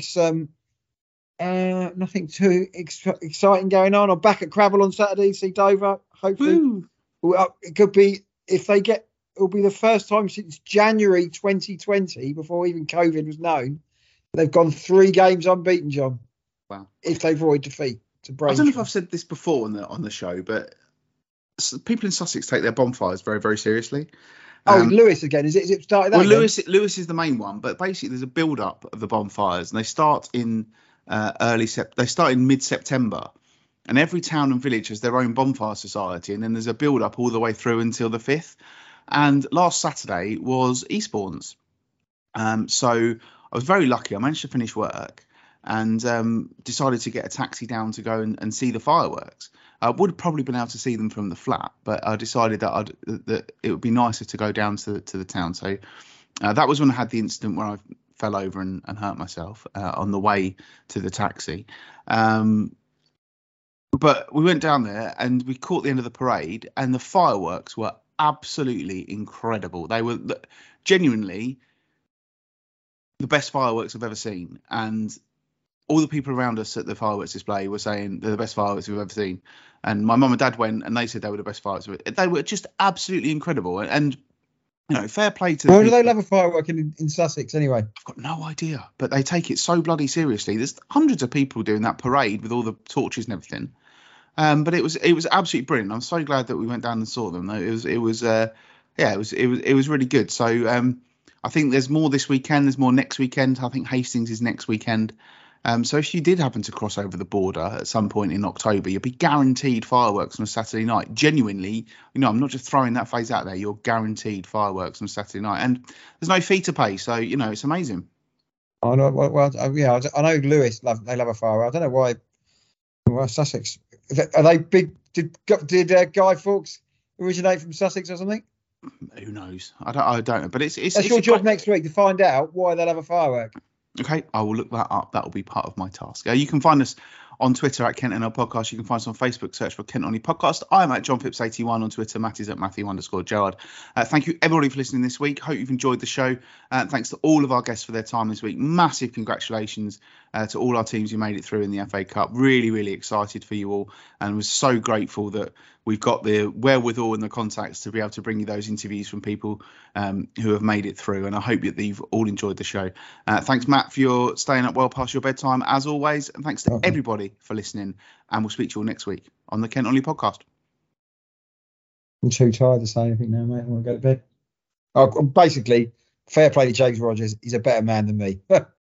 too exciting going on. I'm back at Crabble on Saturday to see Dover, hopefully. Well, it could be, it'll be the first time since January 2020, before even COVID was known, they've gone 3 games unbeaten, John. Wow. If they avoid defeat. I don't know if I've said this before on the show, but people in Sussex take their bonfires very, very seriously. Lewis again. Is it started that? Well, Lewis is the main one, but basically there's a build-up of the bonfires, and they start in mid-September, and every town and village has their own bonfire society, and then there's a build-up all the way through until the 5th. And last Saturday was Eastbourne's, so I was very lucky. I managed to finish work and decided to get a taxi down to go and see the fireworks. I would have probably been able to see them from the flat, but I decided that it would be nicer to go down to the town. So that was when I had the incident where I fell over and hurt myself on the way to the taxi. But we went down there and we caught the end of the parade, and the fireworks were absolutely incredible. They were genuinely the best fireworks I've ever seen. And all the people around us at the fireworks display were saying they're the best fireworks we've ever seen. And my mum and dad went and they said they were the best fireworks. They were just absolutely incredible. And you know, fair play to them. Why do they love a firework in Sussex anyway? I've got no idea. But they take it so bloody seriously. There's hundreds of people doing that parade with all the torches and everything. But it was absolutely brilliant. I'm so glad that we went down and saw them. It was really good. So I think there's more this weekend. There's more next weekend. I think Hastings is next weekend. So if you did happen to cross over the border at some point in October, you'll be guaranteed fireworks on a Saturday night. Genuinely, I'm not just throwing that phrase out there. You're guaranteed fireworks on Saturday night. And there's no fee to pay. So, it's amazing. I know. Well, yeah, I know Lewis, they love a firework. I don't know why. Well, Sussex. Are they big? Did Guy Fawkes originate from Sussex or something? Who knows? I don't know. But it's your job next week to find out why they love a firework. Okay, I will look that up. That will be part of my task. You can find us on Twitter at Kent NL Podcast. You can find us on Facebook, search for Kent Only Podcast. I'm at JohnPips81 on Twitter. Matt is at Matthew_Gerard. Thank you everybody for listening this week. Hope you've enjoyed the show. Thanks to all of our guests for their time this week. Massive congratulations to all our teams who made it through in the FA Cup. Really, really excited for you all, and was so grateful that we've got the wherewithal and the contacts to be able to bring you those interviews from people who have made it through. And I hope that you've all enjoyed the show. Thanks, Matt, for your staying up well past your bedtime, as always. And thanks to everybody for listening. And we'll speak to you all next week on the Kent Only Podcast. I'm too tired to say anything now, mate. I want to go to bed. Basically, fair play to James Rogers. He's a better man than me.